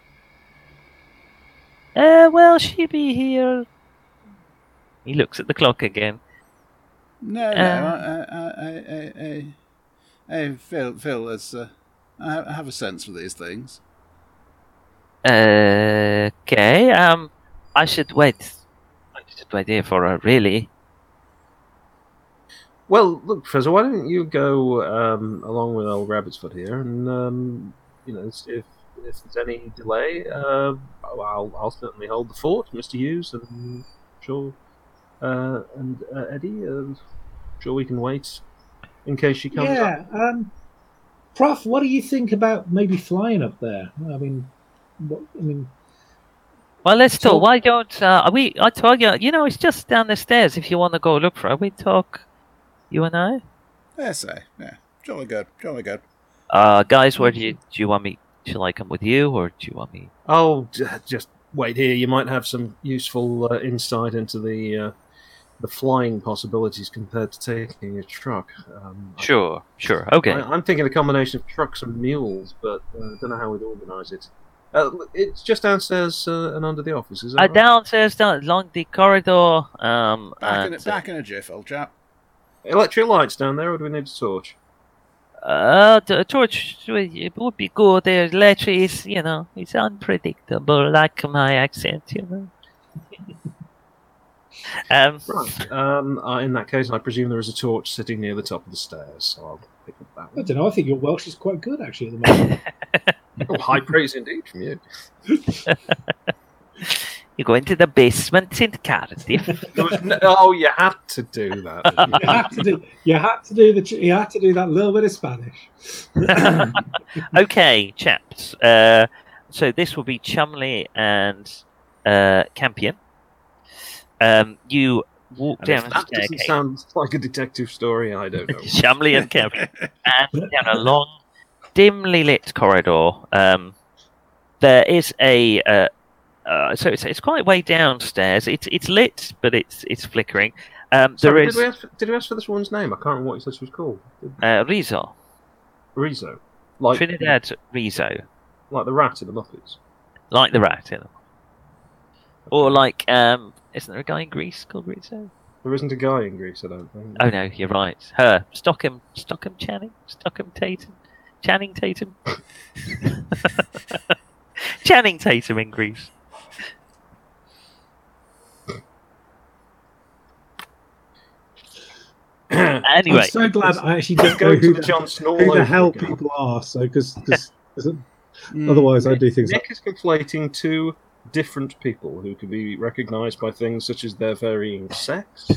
Uh, well, she'd be here... He looks at the clock again. No, no, um, I, I, I, I, I feel, feel as uh, I have a sense for these things. Uh, okay, um, I should wait. I should wait here for her, really. Well, look, Professor, why don't you go um, along with old Rabbit's Foot here, and um, you know, if if there's any delay, uh, I'll I'll certainly hold the fort, Mister Hughes, and I'm sure. Uh, and uh, Eddie, uh, sure we can wait in case she comes yeah, up. Yeah, um, Prof, what do you think about maybe flying up there? I mean, what, I mean. Well, let's talk. talk. Why don't uh, we? I told you, you know, it's just down the stairs. If you want to go look for her, we talk. You and I. Yes, I. Yeah, jolly good, jolly good. Uh, guys, where do you do you want me? Shall I come with you, or do you want me? Oh, just wait here. You might have some useful uh, insight into the. Uh... The flying possibilities compared to taking a truck. Um, sure, sure, okay. I, I'm thinking a combination of trucks and mules, but I uh, don't know how we'd organise it. Uh, it's just downstairs uh, and under the office, is that uh, right? Downstairs, down, along the corridor. Um, back, and, in a, back in a jiff, old chap. Electric lights down there, or do we need a torch? Uh, the torch it would be good. The electric is, you know, it's unpredictable, like my accent, you know. Um, right. Um, uh, in that case, I presume there is a torch sitting near the top of the stairs. So I'll pick up that one. I don't know. I think your Welsh is quite good, actually, at the moment. Oh, high praise indeed from you. You go into the basement in Cardiff. No, oh, you had to do that. you had to do. You had to do the. You had to do that little bit of Spanish. Okay, chaps. Uh, so this will be Chumley and uh, Campion. Um, you walk and down a staircase. That doesn't sound like a detective story, I don't know. Chumley and Kevin. And down a long, dimly lit corridor. Um, there is a... Uh, uh, so it's, it's quite way downstairs. It's it's lit, but it's it's flickering. Um, so there did, is, we ask for, did we ask for this one's name? I can't remember what this was called. Uh, Rizzo. Rizzo. Like Trinidad the, Rizzo. Like the rat in the Muppets. Like the rat in the Muppets. Or like... Um, Isn't there a guy in Greece called Rizzo? There isn't a guy in Greece, I don't think. Oh, no, you're right. Her. Stockham, Stockham Channing? Stockham Tatum? Channing Tatum? Channing Tatum in Greece. Anyway. I'm so glad I actually don't know who, the, who the hell people again. are, so because mm, otherwise Nick, I do things Nick like... is conflating two... different people who could be recognised by things such as their varying sex.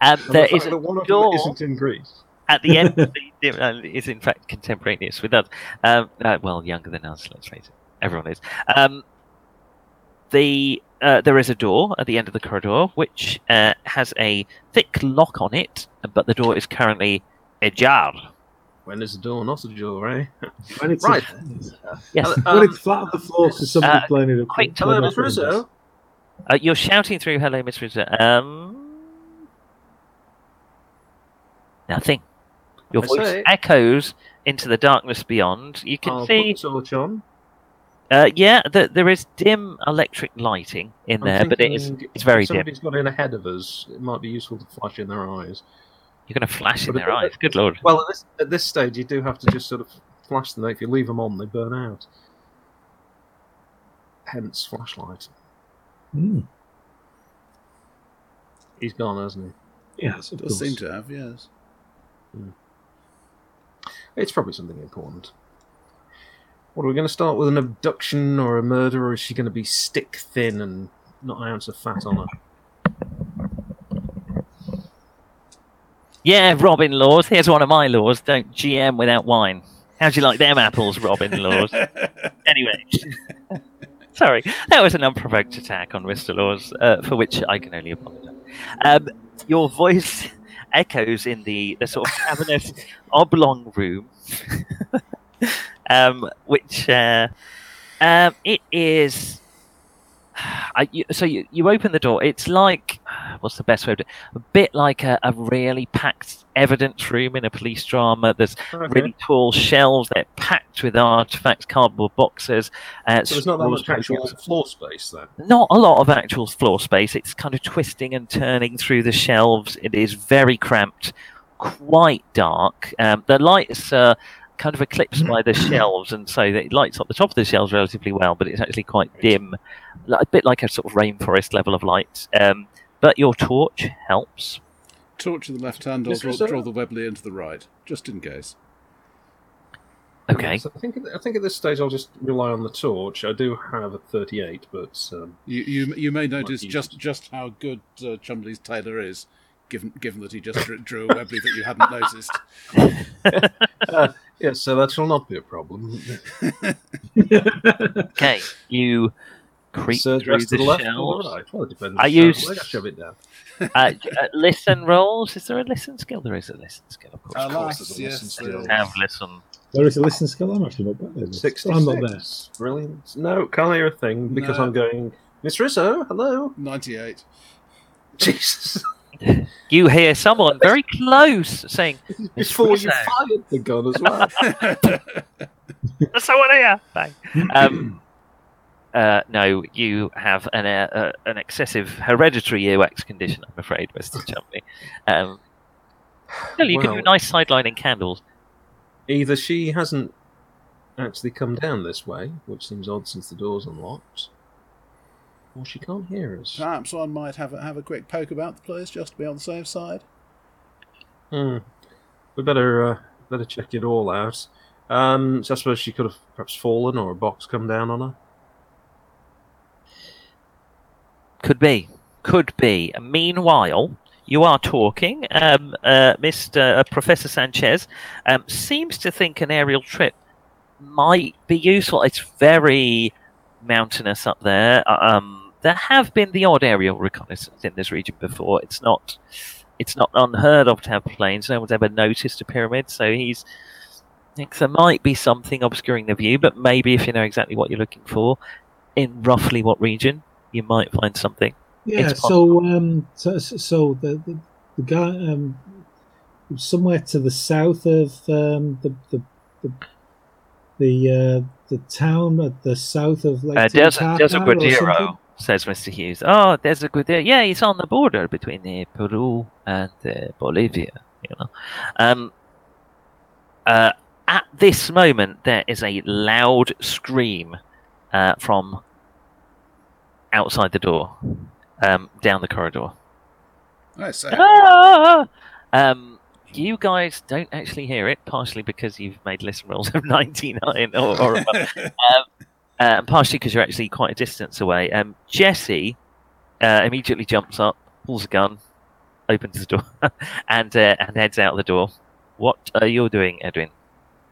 And there is a one door that isn't in Greece. At the end of the, is in fact contemporaneous with us. Um, uh, well, younger than us, let's face it. Everyone is. Um, the uh, there is a door at the end of the corridor which uh, has a thick lock on it, but the door is currently ajar. When is the door not a door, eh? When it's right. A, yes. Um, when it's flat on the floor because somebody's uh, playing it up. Quick, hello, Miss Rizzo. Uh, you're shouting through, hello, Miss Rizzo. Um, nothing. Your I voice say. echoes into the darkness beyond. You can I'll see. Put the torch on. Uh, yeah, the, there is dim electric lighting in I'm there, but it is, it's very dim. If somebody's got in ahead of us, it might be useful to flash in their eyes. You're going to flash but in their eyes. Good Lord. Well, at this, at this stage, you do have to just sort of flash them. If you leave them on, they burn out. Hence, flashlight. Mm. He's gone, hasn't he? Yes, it does seem to have, yes. Yeah. It's probably something important. What, are we going to start with an abduction or a murder, or is she going to be stick thin and not an ounce of fat on her? Yeah, Robin Laws. Here's one of my laws. Don't G M without wine. How'd you like them apples, Robin Laws? Anyway. Sorry. That was an unprovoked attack on Mister Laws, uh, for which I can only apologize. Um, your voice echoes in the, the sort of cavernous oblong room, um, which uh, um, it is... I, you, so you, you open the door. It's like, what's the best way of doing it? A bit like a, a really packed evidence room in a police drama. There's okay. really tall shelves. They're packed with artifacts, cardboard boxes. Uh, so there's not that much actual floor space, though? Not a lot of actual floor space. It's kind of twisting and turning through the shelves. It is very cramped, quite dark. Um, the lights are... Uh, kind of eclipsed by the shelves, and so it lights up the top of the shelves relatively well, but it's actually quite dim, a bit like a sort of rainforest level of light. Um, but your torch helps. Torch in the left hand, or draw, draw the Webley into the right, just in case. Okay. So I think I think at this stage I'll just rely on the torch. I do have a thirty-eight, but um, you, you you may notice just, just how good uh, Chumley's tailor is, given given that he just drew a Webley that you hadn't noticed. uh, Yes, yeah, so that shall not be a problem. Okay, you creep so through the, the left shelves. Or right? Well, it depends. I use. Shove it down. Uh, listen rolls. Is there a listen skill? There is a listen skill. Of course, uh, of course there's a yes, listen skill. Have listen. There is a listen skill. I'm actually not bad. sixty-six I'm not there. Brilliant. No, can't hear a thing because no. I'm going. Miss Rizzo, hello. ninety-eight Jesus. You hear someone very close saying, before you fired the gun as well. There's someone here. Bang. Um, uh, no, you have an uh, an excessive hereditary earwax condition, I'm afraid, Mister Chumley. Um, well, you well, can do a nice sidelining candles. Either she hasn't actually come down this way, which seems odd since the door's unlocked. Well, she can't hear us. Perhaps one might have a, have a quick poke about the place just to be on the safe side. Hmm. We better uh, better check it all out. Um, so I suppose she could have perhaps fallen or a box come down on her. Could be. Could be. Meanwhile, you are talking. Um, uh, Mister Uh, Professor Sanchez um, seems to think an aerial trip might be useful. It's very mountainous up there. Um, there have been the odd aerial reconnaissance in this region before. It's not, it's not unheard of to have planes. No one's ever noticed a pyramid, so he's thinks there might be something obscuring the view. But maybe if you know exactly what you're looking for, in roughly what region, you might find something. Yeah. So, um, so, so the the, the guy um, somewhere to the south of um, the the the. the uh, The town at the south of Lake uh, Titicaca. Desaguadero, says Mister Hughes. Oh, Desaguadero. Yeah, it's on the border between uh, Peru and uh, Bolivia. You know. Um, uh, at this moment, there is a loud scream uh, from outside the door, um, down the corridor. Nice. Ah! Um, You guys don't actually hear it, partially because you've made listen rolls of ninety-nine or, or above, um, uh, partially because you're actually quite a distance away. Um, Jesse uh, immediately jumps up, pulls a gun, opens the door, and uh, and heads out the door. What are you doing, Edwin?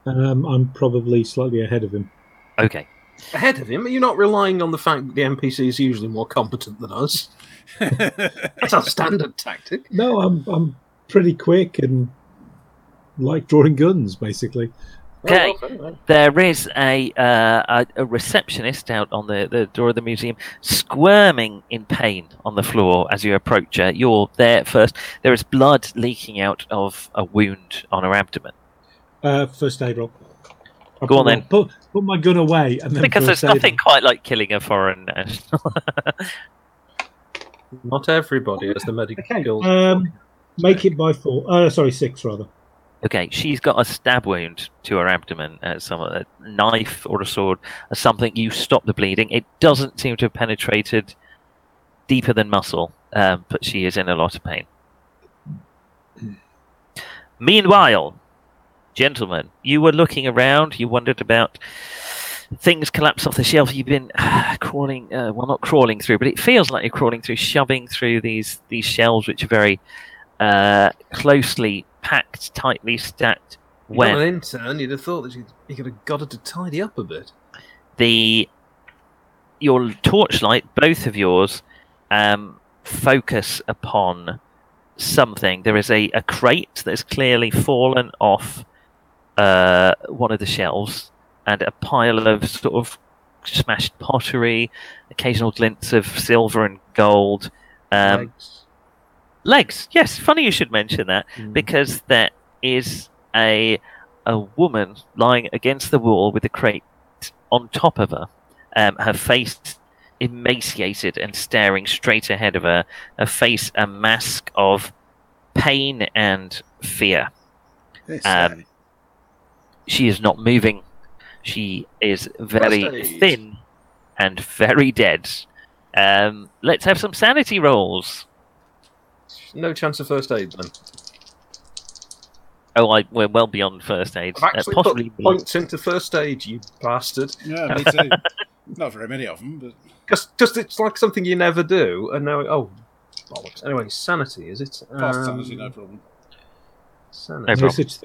Um, I'm probably slightly ahead of him. Okay. Ahead of him? Are you not relying on the fact that the N P C is usually more competent than us? That's our standard tactic. No, I'm... I'm... pretty quick and like drawing guns, basically. Okay, there is a uh, a receptionist out on the, the door of the museum, squirming in pain on the floor as you approach her. You're there first. There is blood leaking out of a wound on her abdomen. Uh, first aid roll. Go put, on then. Put, put my gun away, and then because there's nothing roll. Quite like killing a foreign national. Not everybody has the medical. Okay. Um, Make it by four. Uh, sorry, six, rather. Okay, she's got a stab wound to her abdomen, uh, some a knife or a sword or something. You stop the bleeding. It doesn't seem to have penetrated deeper than muscle, um, but she is in a lot of pain. Meanwhile, gentlemen, you were looking around. You wondered about things collapsed off the shelf. You've been uh, crawling, uh, well, not crawling through, but it feels like you're crawling through, shoving through these, these shelves, which are very uh, closely packed, tightly stacked. You're when not an intern, you'd have thought that you, you could have got it to tidy up a bit. The your torchlight, both of yours, um, focus upon something. There is a, a crate that's clearly fallen off uh, one of the shelves, and a pile of sort of smashed pottery, occasional glints of silver and gold. Um, legs. Legs, yes. Funny you should mention that, mm. because there is a a woman lying against the wall with a crate on top of her. Um, her face emaciated and staring straight ahead of her. Her face a mask of pain and fear. Um, she is not moving. She is very thin and very dead. Um, let's have some sanity rolls. No chance of first aid, then. Oh, I, we're well beyond first aid. I've actually uh, possibly put points into first aid, you bastard. Yeah, me too. Not very many of them, but... Just, just it's like something you never do, and now... Oh, bollocks. Anyway, sanity, is it? Past um, sanity, no problem. Sanity. No problem.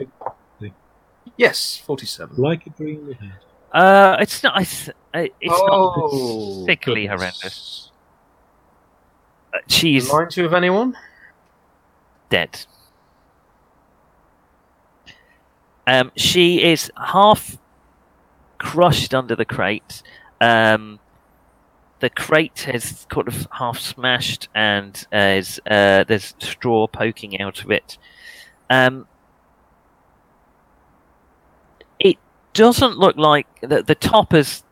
Yes, forty-seven. Like a dream we had. Uh, it's not. It's, it's oh, not particularly goodness. horrendous. Uh, she's reminds you of anyone? Dead. Um, she is half crushed under the crate. Um, the crate is kind of half smashed, and uh, is, uh, there's straw poking out of it. Um. Doesn't look like the, the top is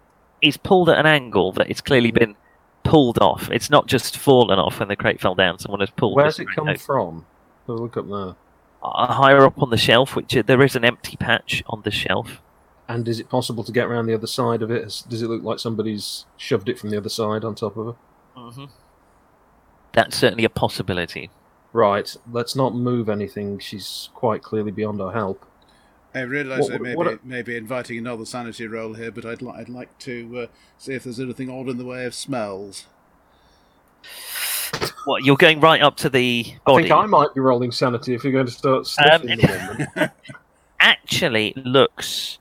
is pulled at an angle that it's clearly been pulled off. It's not just fallen off when the crate fell down. Someone has pulled. Where's it come out. from? Oh, look up there. Uh, higher up on the shelf, which uh, there is an empty patch on the shelf. And is it possible to get around the other side of it? Does it look like somebody's shoved it from the other side on top of it? Mm-hmm. That's certainly a possibility. Right. Let's not move anything. She's quite clearly beyond our help. I realise I may, what, be, may be inviting another sanity roll here, but I'd, li- I'd like to uh, see if there's anything odd in the way of smells. What, you're going right up to the body? I think I might be rolling sanity if you're going to start sniffing um, the woman. Actually looks...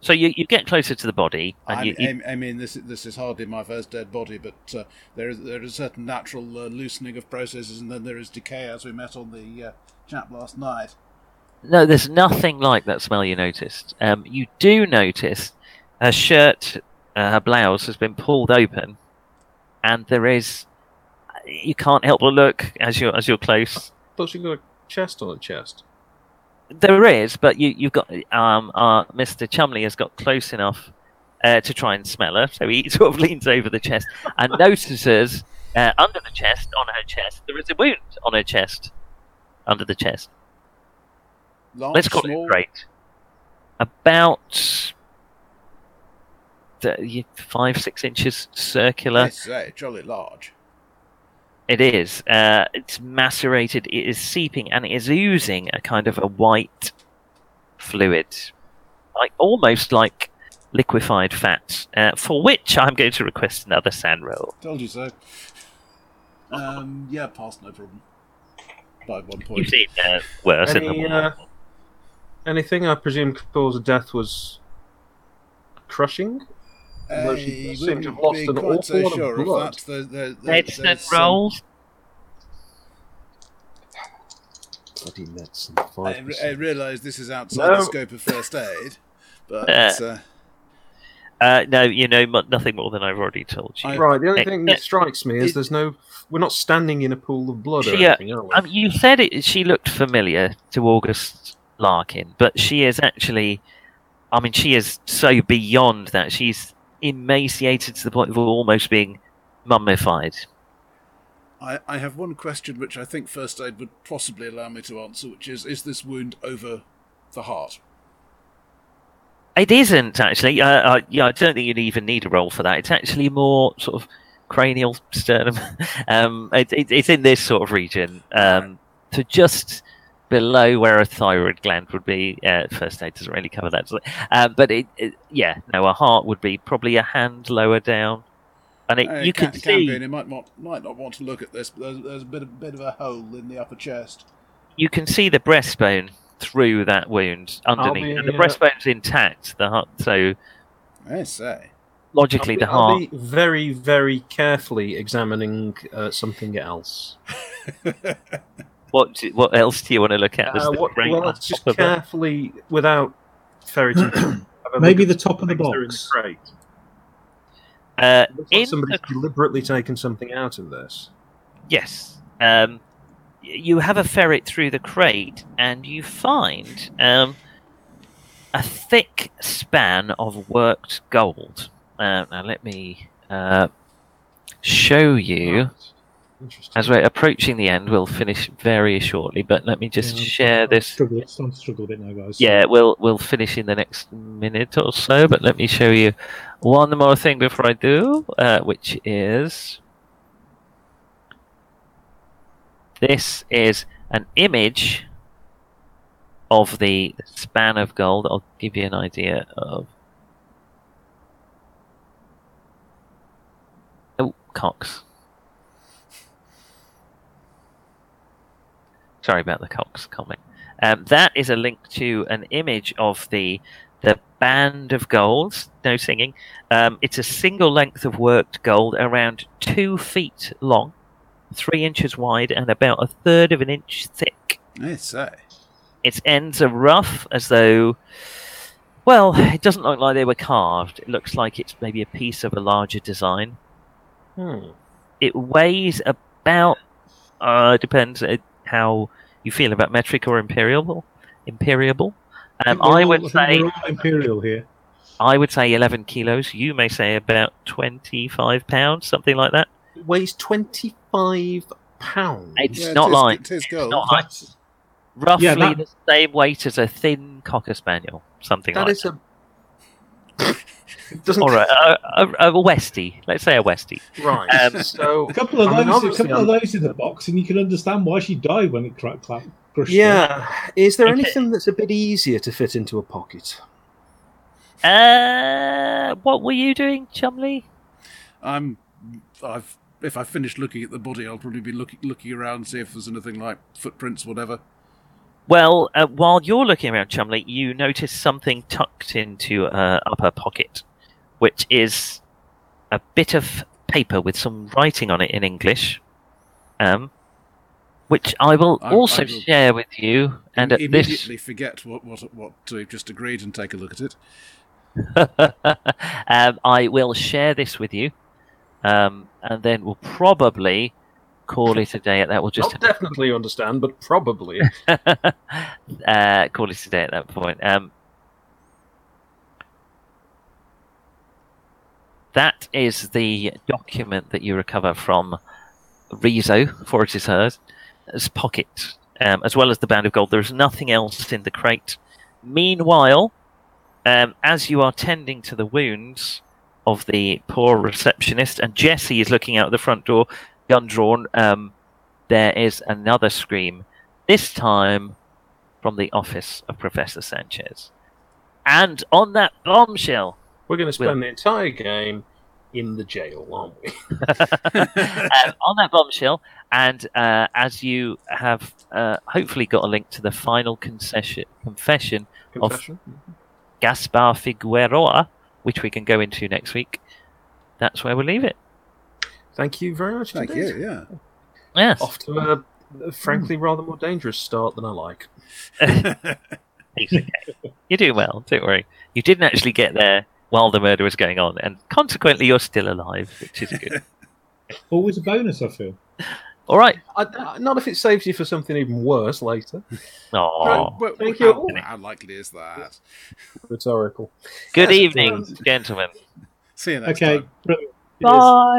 So you, you get closer to the body... and I, you, you... I mean, this, this is hardly my first dead body, but uh, there is there is a certain natural uh, loosening of processes, and then there is decay, as we met on the uh, chap last night. No, there's nothing like that smell you noticed. Um, you do notice her shirt, uh, her blouse has been pulled open, and there is... You can't help but look as you're, as you're close. I thought she got a chest on a chest. There is, but you, you've got... Um, uh, Mister Chumley has got close enough uh, to try and smell her, so he sort of leans over the chest and notices uh, under the chest, on her chest, there is a wound on her chest, under the chest. Large, Let's call small. it great. About five, six inches circular. It's uh, jolly large. It is. Uh, it's macerated. It is seeping and it is oozing a kind of a white fluid, like almost like liquefied fat. Uh, for which I'm going to request another sand roll. Told you so. Um, yeah, pass, no problem. By one point. You've seen uh, worse Any, in the uh, Anything I presume cause of death was crushing? Uh, she seemed to have lost an awful so lot sure of blood. The, the, the, medicine rolls? Some... Bloody medicine. I, re- I realise this is outside no. the scope of first aid, but... Uh, uh... Uh, no, you know, nothing more than I've already told you. Right, the only thing that strikes me is there's no... We're not standing in a pool of blood she, or anything, are we? Um, you said it, she looked familiar to Augustus Larkin, but she is actually... I mean, she is so beyond that. She's emaciated to the point of almost being mummified. I, I have one question which I think first aid would possibly allow me to answer, which is, is this wound over the heart? It isn't, actually. Uh, I, yeah, I don't think you'd even need a roll for that. It's actually more sort of cranial sternum. um, it, it, it's in this sort of region. Um, so just below where a thyroid gland would be. Uh, first aid doesn't really cover that. Uh, but, it, it, yeah, no, a heart would be probably a hand lower down. And it, uh, you can, can see... Campion, he might not, might not want to look at this, but there's, there's a bit of, bit of a hole in the upper chest. You can see the breastbone through that wound underneath, be, and the uh, breastbone's intact. The heart, so I say, logically, be, the heart. I'll be very, very carefully examining uh, something else. What do, what else do you want to look at? Uh, what, well, let's just carefully, it? without ferreting. Maybe the top of the box. In the uh, in somebody's the... deliberately taken something out of this. Yes. Um, you have a ferret through the crate and you find um, a thick span of worked gold. Uh, now let me uh, show you. As we're approaching the end, we'll finish very shortly, but let me just yeah, share I'm this. I'm struggling a bit now, guys. Yeah, we'll, we'll finish in the next minute or so, but let me show you one more thing before I do, uh, which is... This is an image of the span of gold. I'll give you an idea of... Oh, cocks. Sorry about the cocks comment. Um, that is a link to an image of the the band of gold. No singing. Um, it's a single length of worked gold around two feet long, three inches wide and about a third of an inch thick. Yes, eh? Its ends are rough, as though, well, it doesn't look like they were carved. It looks like it's maybe a piece of a larger design. Hmm. It weighs about, uh, depends how you feel about metric or imperial. Imperial. Um, I, I would all, say I imperial here. I would say eleven kilos. You may say about twenty-five pounds, something like that. It weighs twenty-five pounds. It's yeah, not it like it it's not like roughly yeah, that... the same weight as a thin cocker spaniel, something that like is that. A... or a, a, a Westie. Let's say a Westie. Right. Um, so a couple of those, a couple of those in the box, and you can understand why she died when it cracked. Crack, yeah. Her. Is there anything that's a bit easier to fit into a pocket? Uh, what were you doing, Chumley? I'm. I've. If I finish looking at the body, I'll probably be looking looking around, see if there's anything like footprints, whatever. Well, uh, while you're looking around, Chumley, you notice something tucked into her uh, upper pocket, which is a bit of paper with some writing on it in English, um, which I will I, also I will share with you. And at immediately this... forget what what what we've just agreed and take a look at it. um, I will share this with you. Um, and then we'll probably call it a day at that. We'll just I'll definitely understand, but probably uh, call it a day at that point. Um, that is the document that you recover from Rizzo, for it is hers, as pocket, um, as well as the band of gold. There is nothing else in the crate. Meanwhile, um, as you are tending to the wounds of the poor receptionist, and Jesse is looking out the front door, gun drawn, um, there is another scream, this time from the office of Professor Sanchez. And on that bombshell... We're going to spend we'll... the entire game in the jail, aren't we? um, on that bombshell, and uh, as you have uh, hopefully got a link to the final concession, confession, confession of mm-hmm. Gaspar Figueroa, which we can go into next week. That's where we'll leave it. Thank you very much. Thank indeed. you. Yeah. Yes. Off to a, a frankly rather more dangerous start than I like. You do well. Don't worry. You didn't actually get there while the murder was going on, and consequently, you're still alive, which is good. Always a bonus, I feel. All right. I, not if it saves you for something even worse later. Oh, right, well, thank you. How, how likely is that? Rhetorical. Good evening, gentlemen. See you next okay. time. Okay. Bye.